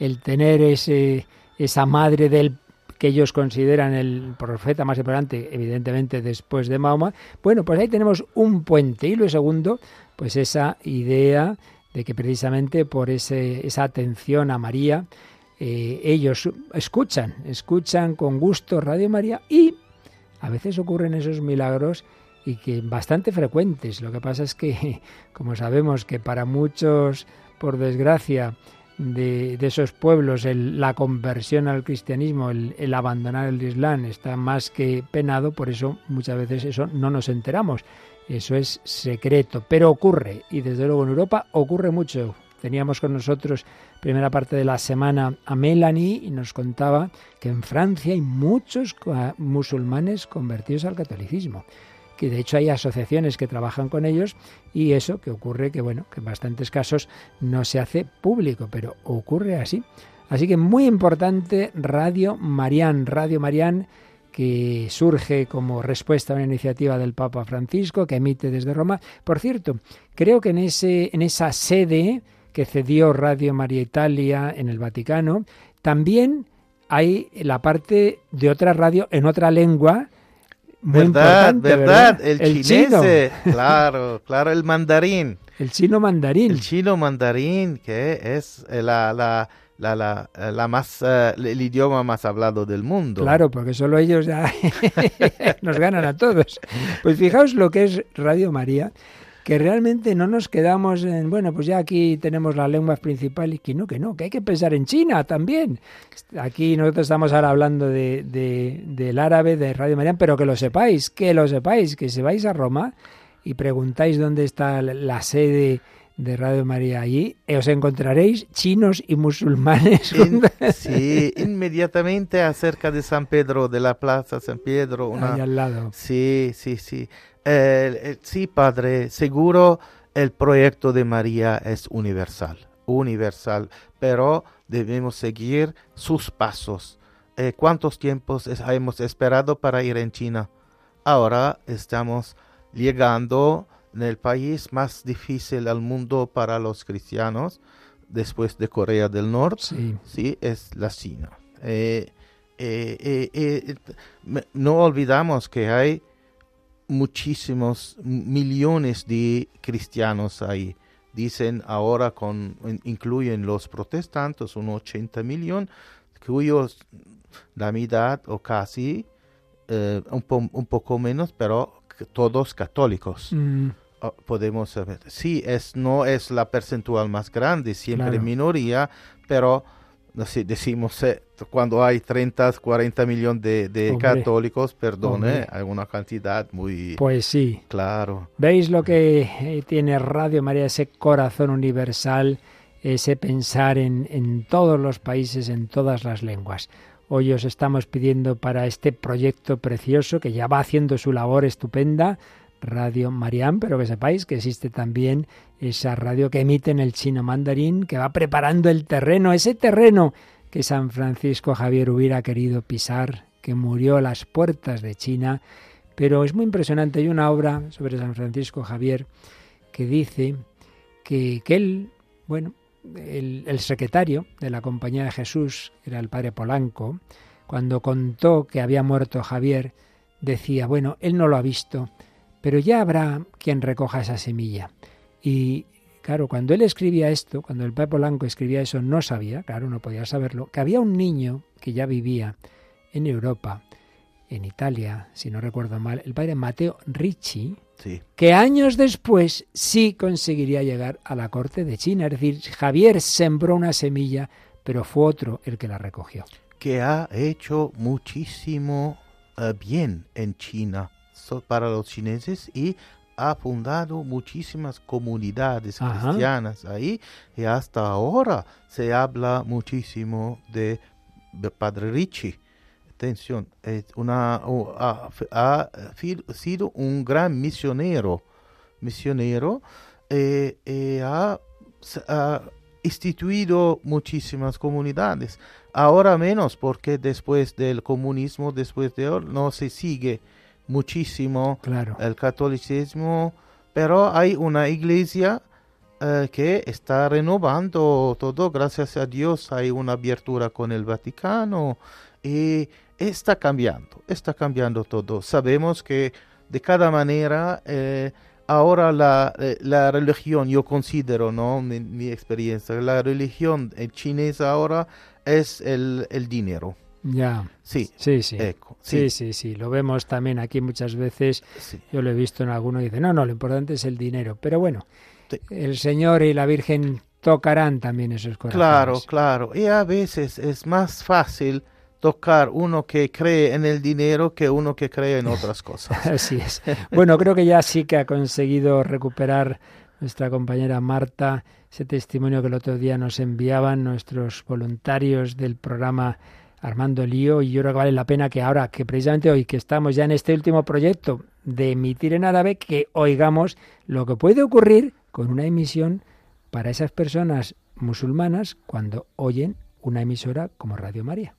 El tener ese, esa madre del que ellos consideran el profeta más importante, evidentemente después de Mahoma. Bueno, pues ahí tenemos un puente. Y lo segundo, pues esa idea de que precisamente por ese, esa atención a María, eh, ellos escuchan, escuchan con gusto Radio María, y a veces ocurren esos milagros, y que bastante frecuentes. Lo que pasa es que, como sabemos que para muchos, por desgracia, De, de esos pueblos, el, la conversión al cristianismo, el, el abandonar el Islam está más que penado, por eso muchas veces eso no nos enteramos, eso es secreto, pero ocurre, y desde luego en Europa ocurre mucho. Teníamos con nosotros primera parte de la semana a Melanie y nos contaba que en Francia hay muchos musulmanes convertidos al catolicismo, que de hecho hay asociaciones que trabajan con ellos, y eso que ocurre, que bueno, que en bastantes casos no se hace público, pero ocurre así. Así que muy importante Radio Marián, Radio Marián, que surge como respuesta a una iniciativa del Papa Francisco, que emite desde Roma. Por cierto, creo que en ese, en esa sede que cedió Radio María Italia en el Vaticano, también hay la parte de otra radio en otra lengua. Muy verdad, verdad, ¿verdad? El, el chinese, chino. claro, claro, el mandarín. El chino mandarín. El chino mandarín, que es la, la, la, la, la más, uh, el idioma más hablado del mundo. Claro, porque solo ellos ya nos ganan a todos. Pues fijaos lo que es Radio María, que realmente no nos quedamos en, bueno, pues ya aquí tenemos las lenguas principales, que no, que no, que hay que pensar en China también. Aquí nosotros estamos ahora hablando de, de, del árabe, de Radio María, pero que lo sepáis, que lo sepáis, que si vais a Roma y preguntáis dónde está la sede de Radio María allí, os encontraréis chinos y musulmanes. In, sí, inmediatamente acerca de San Pedro, de la plaza San Pedro. Una, ahí al lado. Sí, sí, sí. Eh, eh, sí, padre, seguro el proyecto de María es universal, universal, pero debemos seguir sus pasos. Eh, ¿Cuántos tiempos es, hemos esperado para ir en China? Ahora estamos llegando en el país más difícil al mundo para los cristianos, después de Corea del Norte, sí, sí es la China. Eh, eh, eh, eh, eh, no olvidamos que hay muchísimos millones de cristianos ahí. Dicen ahora, con incluyen los protestantes, unos ochenta millones, cuyos la mitad o casi, eh, un, po, un poco menos, pero todos católicos. Mm. Podemos saber. Sí, es, no es la percentual más grande, siempre claro, minoría, pero si decimos, eh, cuando hay treinta, cuarenta millones de, de católicos, perdón, eh, hay una cantidad muy... Pues sí. Claro. ¿Veis lo que tiene Radio María? Ese corazón universal, ese pensar en, en todos los países, en todas las lenguas. Hoy os estamos pidiendo para este proyecto precioso, que ya va haciendo su labor estupenda, Radio Marián, pero que sepáis que existe también esa radio que emite en el chino mandarín, que va preparando el terreno, ese terreno que San Francisco Javier hubiera querido pisar, que murió a las puertas de China. Pero es muy impresionante, hay una obra sobre San Francisco Javier que dice que, que él, bueno, el, el secretario de la Compañía de Jesús, era el padre Polanco, cuando contó que había muerto Javier, decía, bueno, él no lo ha visto, pero ya habrá quien recoja esa semilla. Y claro, cuando él escribía esto, cuando el padre Polanco escribía eso, no sabía, claro, no podía saberlo, que había un niño que ya vivía en Europa, en Italia, si no recuerdo mal, el padre Matteo Ricci, sí, que años después sí conseguiría llegar a la corte de China. Es decir, Javier sembró una semilla, pero fue otro el que la recogió. Que ha hecho muchísimo uh, bien en China para los chineses y ha fundado muchísimas comunidades cristianas. Ajá. Ahí, y hasta ahora se habla muchísimo de, de Padre Ricci. Atención, es una, oh, ha, ha sido un gran misionero, misionero eh, eh, ha, ha instituido muchísimas comunidades. Ahora menos, porque después del comunismo, después de él, no se sigue muchísimo, claro, el catolicismo, pero hay una iglesia eh, que está renovando todo, gracias a Dios hay una apertura con el Vaticano y está cambiando, está cambiando todo. Sabemos que de cada manera eh, ahora la, la religión, yo considero, ¿no?, mi, mi experiencia, la religión chinesa ahora es el, el dinero. Ya, sí, sí, sí. Eco, sí, sí, sí, sí, lo vemos también aquí muchas veces, sí. Yo lo he visto en alguno y dice, no, no, lo importante es el dinero, pero bueno, sí, el Señor y la Virgen tocarán también esos corazones. Claro, claro, y a veces es más fácil tocar uno que cree en el dinero que uno que cree en otras cosas. Así es. Bueno, creo que ya sí que ha conseguido recuperar nuestra compañera Marta ese testimonio que el otro día nos enviaban nuestros voluntarios del programa Armando Lío, y yo creo que vale la pena que ahora, que precisamente hoy, que estamos ya en este último proyecto de emitir en árabe, que oigamos lo que puede ocurrir con una emisión para esas personas musulmanas cuando oyen una emisora como Radio María.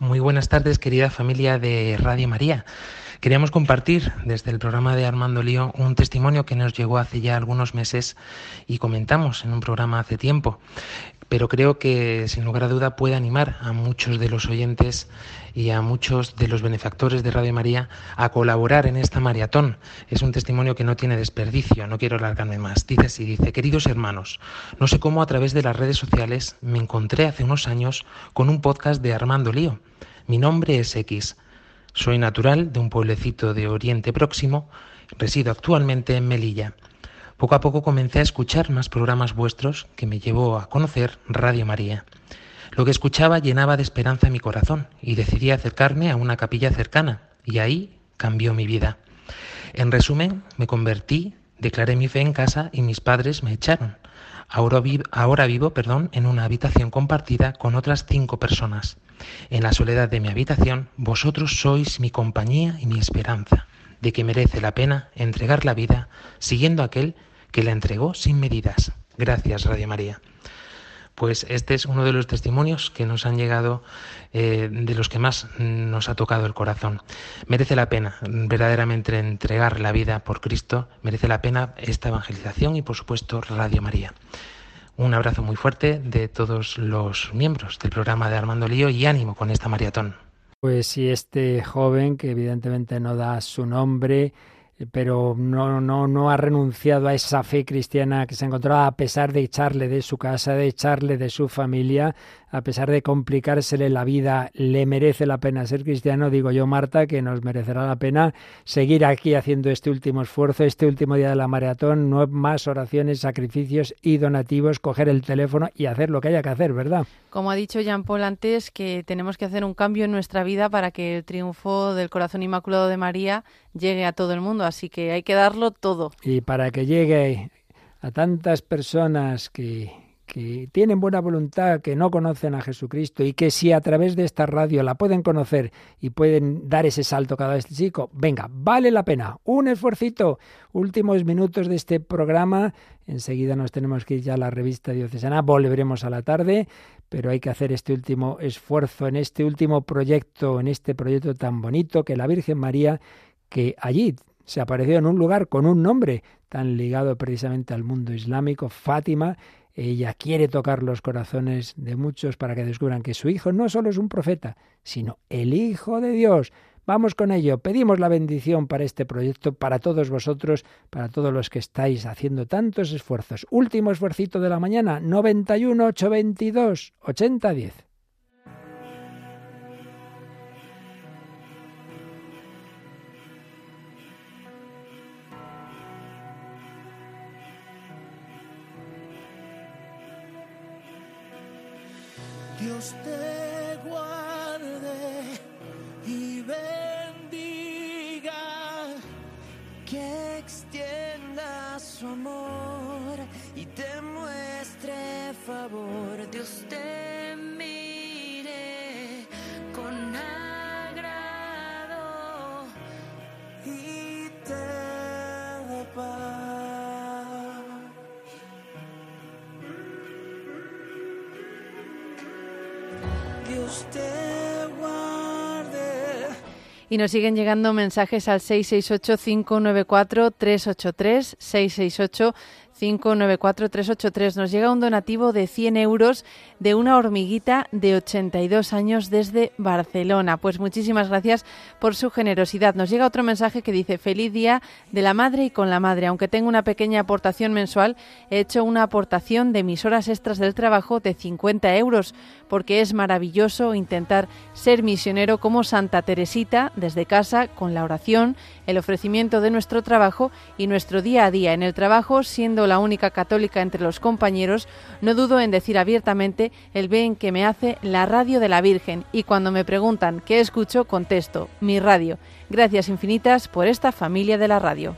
Muy buenas tardes, querida familia de Radio María. Queríamos compartir desde el programa de Armando Lío un testimonio que nos llegó hace ya algunos meses y comentamos en un programa hace tiempo, pero creo que sin lugar a duda puede animar a muchos de los oyentes y a muchos de los benefactores de Radio María a colaborar en esta maratón. Es un testimonio que no tiene desperdicio, no quiero alargarme más. Dice así, dice, queridos hermanos, no sé cómo a través de las redes sociales me encontré hace unos años con un podcast de Armando Lío. Mi nombre es X, soy natural de un pueblecito de Oriente Próximo, resido actualmente en Melilla. Poco a poco comencé a escuchar más programas vuestros que me llevó a conocer Radio María. Lo que escuchaba llenaba de esperanza mi corazón y decidí acercarme a una capilla cercana y ahí cambió mi vida. En resumen, me convertí, declaré mi fe en casa y mis padres me echaron. Ahora vivo, ahora vivo, perdón, en una habitación compartida con otras cinco personas. En la soledad de mi habitación, vosotros sois mi compañía y mi esperanza de que merece la pena entregar la vida siguiendo aquel que la entregó sin medidas. Gracias, Radio María. Pues este es uno de los testimonios que nos han llegado, eh, de los que más nos ha tocado el corazón. Merece la pena verdaderamente entregar la vida por Cristo, merece la pena esta evangelización y, por supuesto, Radio María. Un abrazo muy fuerte de todos los miembros del programa de Armando Lío y ánimo con esta maratón. Pues si este joven, que evidentemente no da su nombre, pero no, no, no ha renunciado a esa fe cristiana que se encontraba, a pesar de echarle de su casa, de echarle de su familia, a pesar de complicársele la vida, le merece la pena ser cristiano. Digo yo, Marta, que nos merecerá la pena seguir aquí haciendo este último esfuerzo, este último día de la maratón, no más oraciones, sacrificios y donativos, coger el teléfono y hacer lo que haya que hacer, ¿verdad? Como ha dicho Jean-Paul antes, que tenemos que hacer un cambio en nuestra vida para que el triunfo del corazón inmaculado de María llegue a todo el mundo. Así que hay que darlo todo. Y para que llegue a tantas personas que, que tienen buena voluntad, que no conocen a Jesucristo y que si a través de esta radio la pueden conocer y pueden dar ese salto cada vez, chico, venga, vale la pena, un esfuercito. Últimos minutos de este programa. Enseguida nos tenemos que ir ya a la revista diocesana, volveremos a la tarde, pero hay que hacer este último esfuerzo en este último proyecto, en este proyecto tan bonito que la Virgen María, que allí se apareció en un lugar con un nombre tan ligado precisamente al mundo islámico, Fátima. Ella quiere tocar los corazones de muchos para que descubran que su hijo no solo es un profeta, sino el Hijo de Dios. Vamos con ello, pedimos la bendición para este proyecto, para todos vosotros, para todos los que estáis haciendo tantos esfuerzos. Último esfuercito de la mañana, noventa y uno, ochocientos veintidós, ochenta diez. Dios te guarde y bendiga, que extienda su amor y te muestre favor. Dios te mire con agrado y te dé paz. Y nos siguen llegando mensajes al seis seis ocho, cinco nueve cuatro, tres ocho tres, seis seis ocho, cinco nueve cuatro, tres ocho tres. Nos llega un donativo de cien euros de una hormiguita de ochenta y dos años desde Barcelona. Pues muchísimas gracias por su generosidad. Nos llega otro mensaje que dice: feliz día de la madre y con la madre. Aunque tengo una pequeña aportación mensual, he hecho una aportación de mis horas extras del trabajo de cincuenta euros, porque es maravilloso intentar ser misionero como Santa Teresita desde casa, con la oración, el ofrecimiento de nuestro trabajo y nuestro día a día. En el trabajo, siendo la única católica entre los compañeros, no dudo en decir abiertamente el bien que me hace la radio de la Virgen, y cuando me preguntan qué escucho, contesto: mi radio. Gracias infinitas por esta familia de la radio.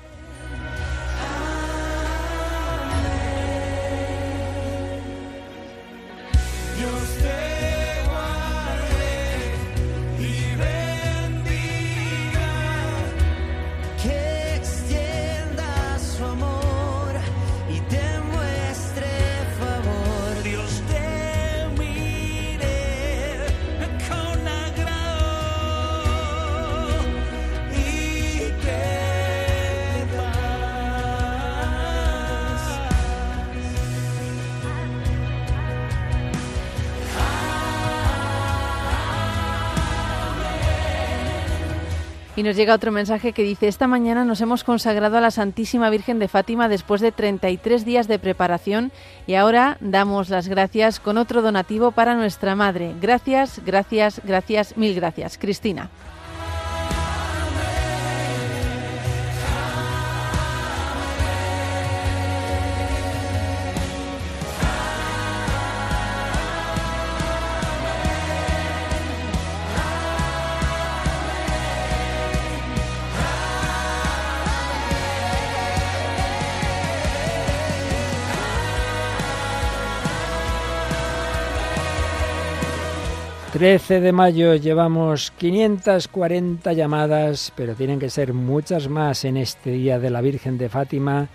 Y nos llega otro mensaje que dice: esta mañana nos hemos consagrado a la Santísima Virgen de Fátima después de treinta y tres días de preparación, y ahora damos las gracias con otro donativo para nuestra madre. Gracias, gracias, gracias, mil gracias. Cristina. trece de mayo, llevamos quinientas cuarenta llamadas, pero tienen que ser muchas más en este día de la Virgen de Fátima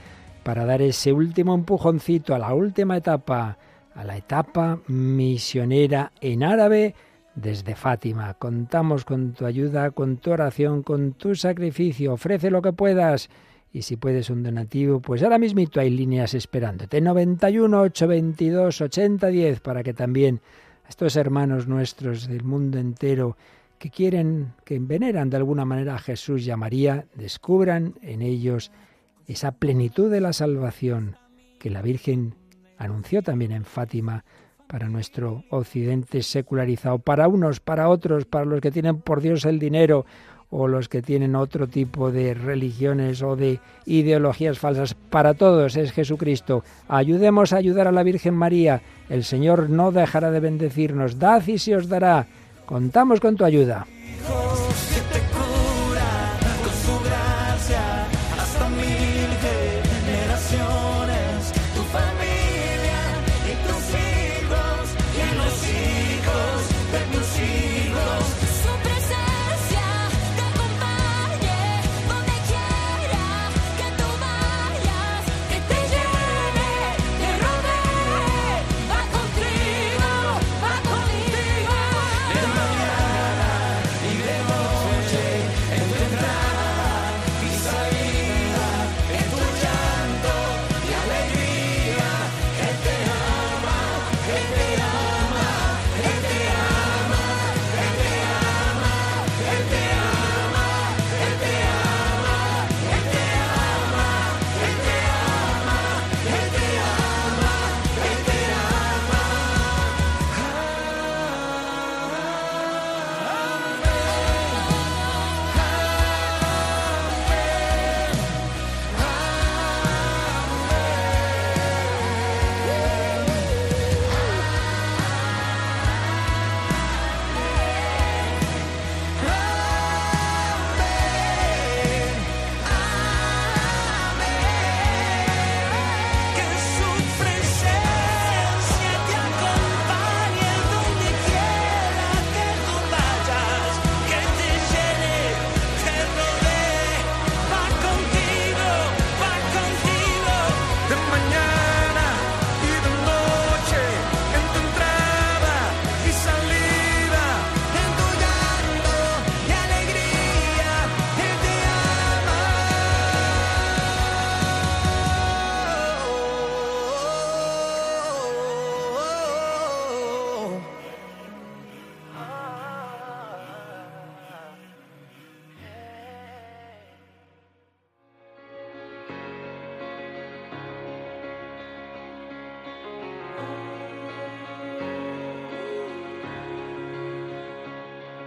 para dar ese último empujoncito a la última etapa, a la etapa misionera en árabe desde Fátima. Contamos con tu ayuda, con tu oración, con tu sacrificio. Ofrece lo que puedas y si puedes un donativo, pues ahora mismito hay líneas esperándote. noventa y uno, ochocientos veintidós, ochenta diez, para que también estos hermanos nuestros del mundo entero que quieren, que veneran de alguna manera a Jesús y a María, descubran en ellos esa plenitud de la salvación que la Virgen anunció también en Fátima para nuestro occidente secularizado, para unos, para otros, para los que tienen por Dios el dinero o los que tienen otro tipo de religiones o de ideologías falsas. Para todos es Jesucristo. Ayudemos a ayudar a la Virgen María. El Señor no dejará de bendecirnos. Dad y se os dará. Contamos con tu ayuda.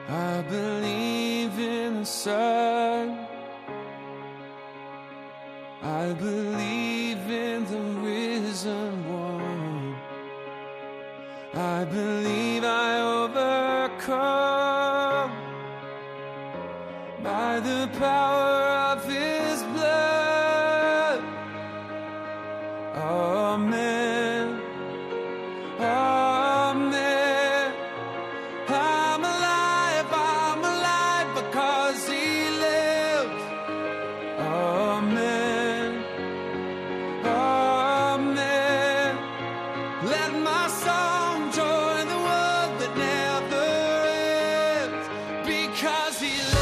I believe in the sun. I believe in the risen one. I believe I overcome by the power of his blood. Amen. Amen. I'm alive, I'm alive because he lives. Amen. Amen. Let my song join the world that never ends because he lives.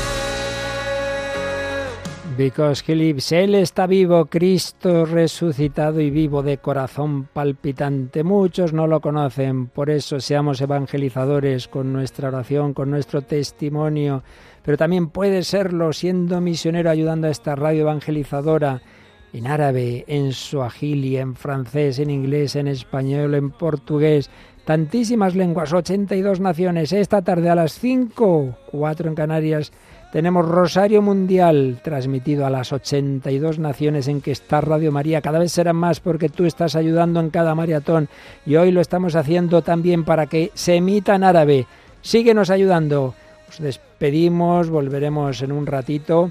Because he lives. Él está vivo, Cristo resucitado y vivo de corazón palpitante. Muchos no lo conocen, por eso seamos evangelizadores con nuestra oración, con nuestro testimonio, pero también puede serlo siendo misionero, ayudando a esta radio evangelizadora en árabe, en suajili, en francés, en inglés, en español, en portugués. Tantísimas lenguas, ochenta y dos naciones. Esta tarde a las cinco, cuatro en Canarias, tenemos Rosario Mundial, transmitido a las ochenta y dos naciones en que está Radio María. Cada vez serán más porque tú estás ayudando en cada maratón y hoy lo estamos haciendo también para que se emita en árabe. Síguenos ayudando. Os despedimos, volveremos en un ratito.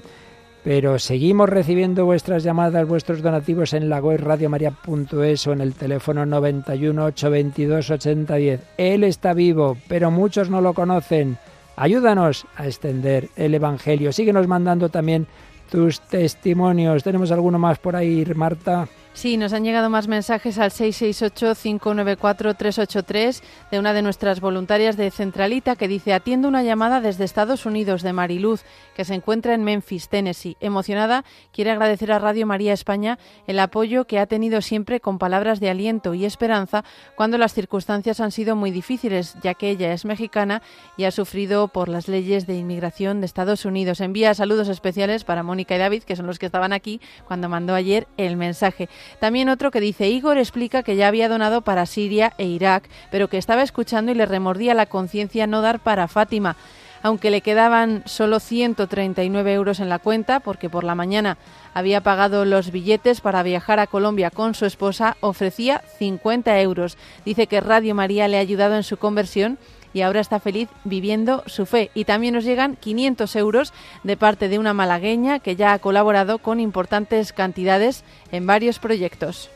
Pero seguimos recibiendo vuestras llamadas, vuestros donativos en la web radio maria punto es o en el teléfono noventa y uno, ochocientos veintidós, ochenta diez. Él está vivo, pero muchos no lo conocen. Ayúdanos a extender el Evangelio. Síguenos mandando también tus testimonios. ¿Tenemos alguno más por ahí, Marta? Sí, nos han llegado más mensajes al seis seis ocho, cinco nueve cuatro, tres ocho tres de una de nuestras voluntarias de Centralita que dice: atiendo una llamada desde Estados Unidos de Mariluz, que se encuentra en Memphis, Tennessee. Emocionada, quiere agradecer a Radio María España el apoyo que ha tenido siempre con palabras de aliento y esperanza cuando las circunstancias han sido muy difíciles, ya que ella es mexicana y ha sufrido por las leyes de inmigración de Estados Unidos. Envía saludos especiales para Mónica y David, que son los que estaban aquí cuando mandó ayer el mensaje. También otro que dice: Igor explica que ya había donado para Siria e Irak, pero que estaba escuchando y le remordía la conciencia no dar para Fátima, aunque le quedaban solo ciento treinta y nueve euros en la cuenta, porque por la mañana había pagado los billetes para viajar a Colombia con su esposa. Ofrecía cincuenta euros. Dice que Radio María le ha ayudado en su conversión y ahora está feliz viviendo su fe. Y también nos llegan quinientos euros de parte de una malagueña que ya ha colaborado con importantes cantidades en varios proyectos.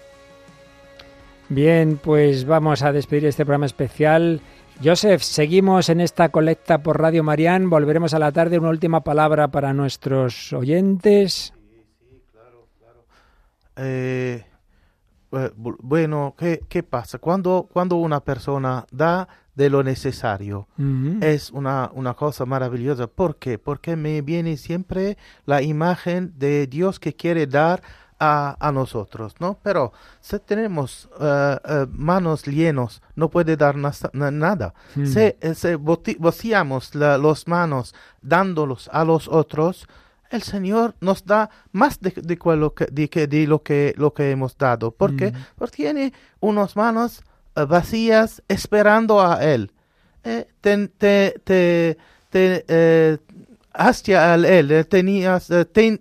Bien, pues vamos a despedir este programa especial. Joseph, seguimos en esta colecta por Radio Marián. Volveremos a la tarde. Una última palabra para nuestros oyentes. Sí, sí, claro, claro. Eh, bueno, ¿qué, qué pasa? Cuando, cuando una persona da de lo necesario. Uh-huh. Es una, una cosa maravillosa. ¿Por qué? Porque me viene siempre la imagen de Dios que quiere dar a, a nosotros, ¿no? Pero si tenemos uh, uh, manos llenas, no puede dar na- na- nada. Uh-huh. Si, si boti- vaciamos la, los manos dándolos a los otros, el Señor nos da más de, de, lo, que, de, de lo, que, lo que hemos dado. ¿Por uh-huh. qué? Porque tiene unas manos vacías esperando a Él, eh, te, te, te, te eh, hacia Él, eh, tenías eh, ten,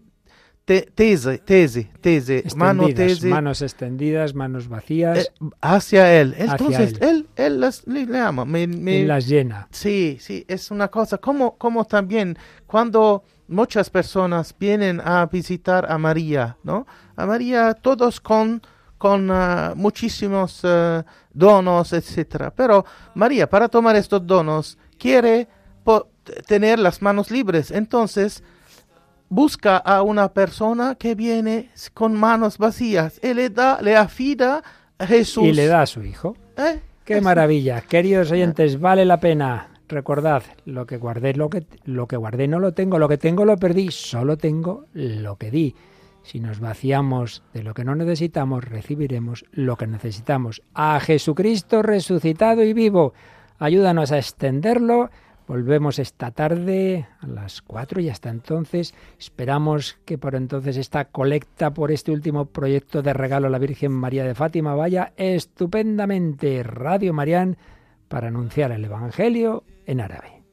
te, tese, tese, tese, extendidas, mano tese, manos extendidas, manos vacías, eh, hacia Él, entonces hacia Él, él, él las, le ama, me, me, él las llena. Sí, sí, es una cosa, como, como también cuando muchas personas vienen a visitar a María, ¿no? A María todos con... con uh, muchísimos uh, donos, etcétera. Pero María, para tomar estos donos, quiere po- tener las manos libres. Entonces, busca a una persona que viene con manos vacías. Él le da, le afida a Jesús. Y le da a su hijo. ¿Eh? ¡Qué es... maravilla! Queridos oyentes, vale la pena. Recordad, lo que guardé, lo que, lo que guardé no lo tengo, lo que tengo lo perdí, solo tengo lo que di. Si nos vaciamos de lo que no necesitamos, recibiremos lo que necesitamos. A Jesucristo resucitado y vivo. Ayúdanos a extenderlo Volvemos esta tarde a las cuatro y hasta entonces esperamos que por entonces esta colecta por este último proyecto de regalo a la Virgen María de Fátima vaya estupendamente. Radio Marián para anunciar el Evangelio en árabe.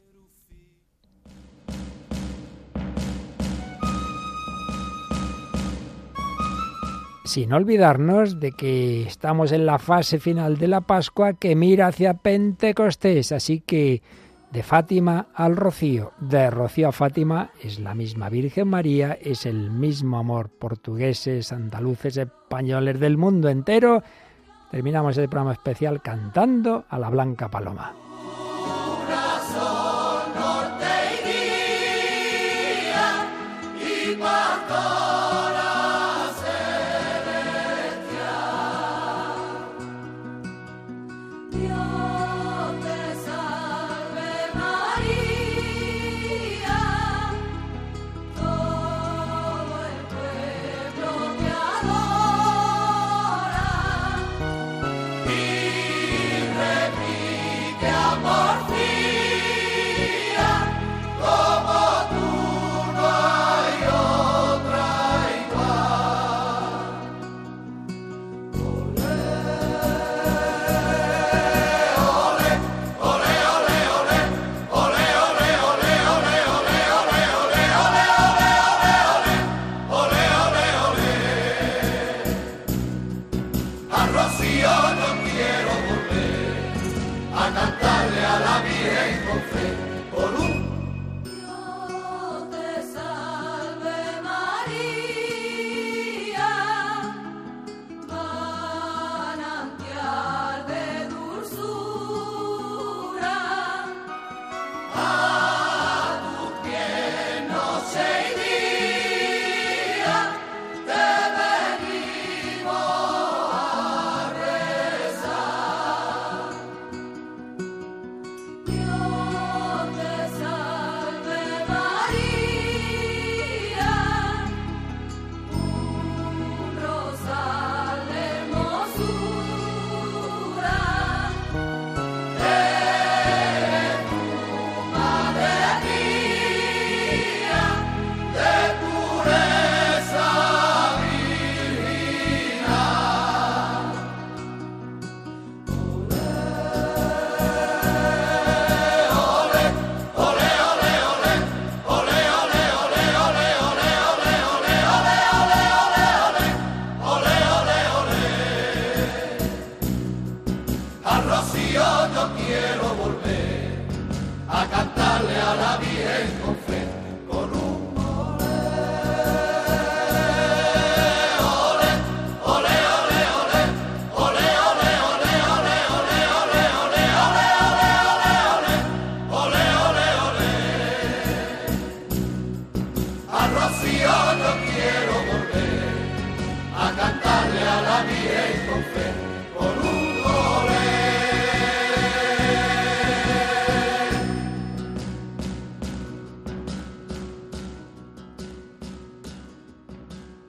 Sin olvidarnos de que estamos en la fase final de la Pascua que mira hacia Pentecostés, así que de Fátima al Rocío, de Rocío a Fátima es la misma Virgen María, es el mismo amor. Portugueses, andaluces, españoles del mundo entero, terminamos el programa especial cantando a la Blanca Paloma. Yo quiero volver a cantarle a la Virgen con fe.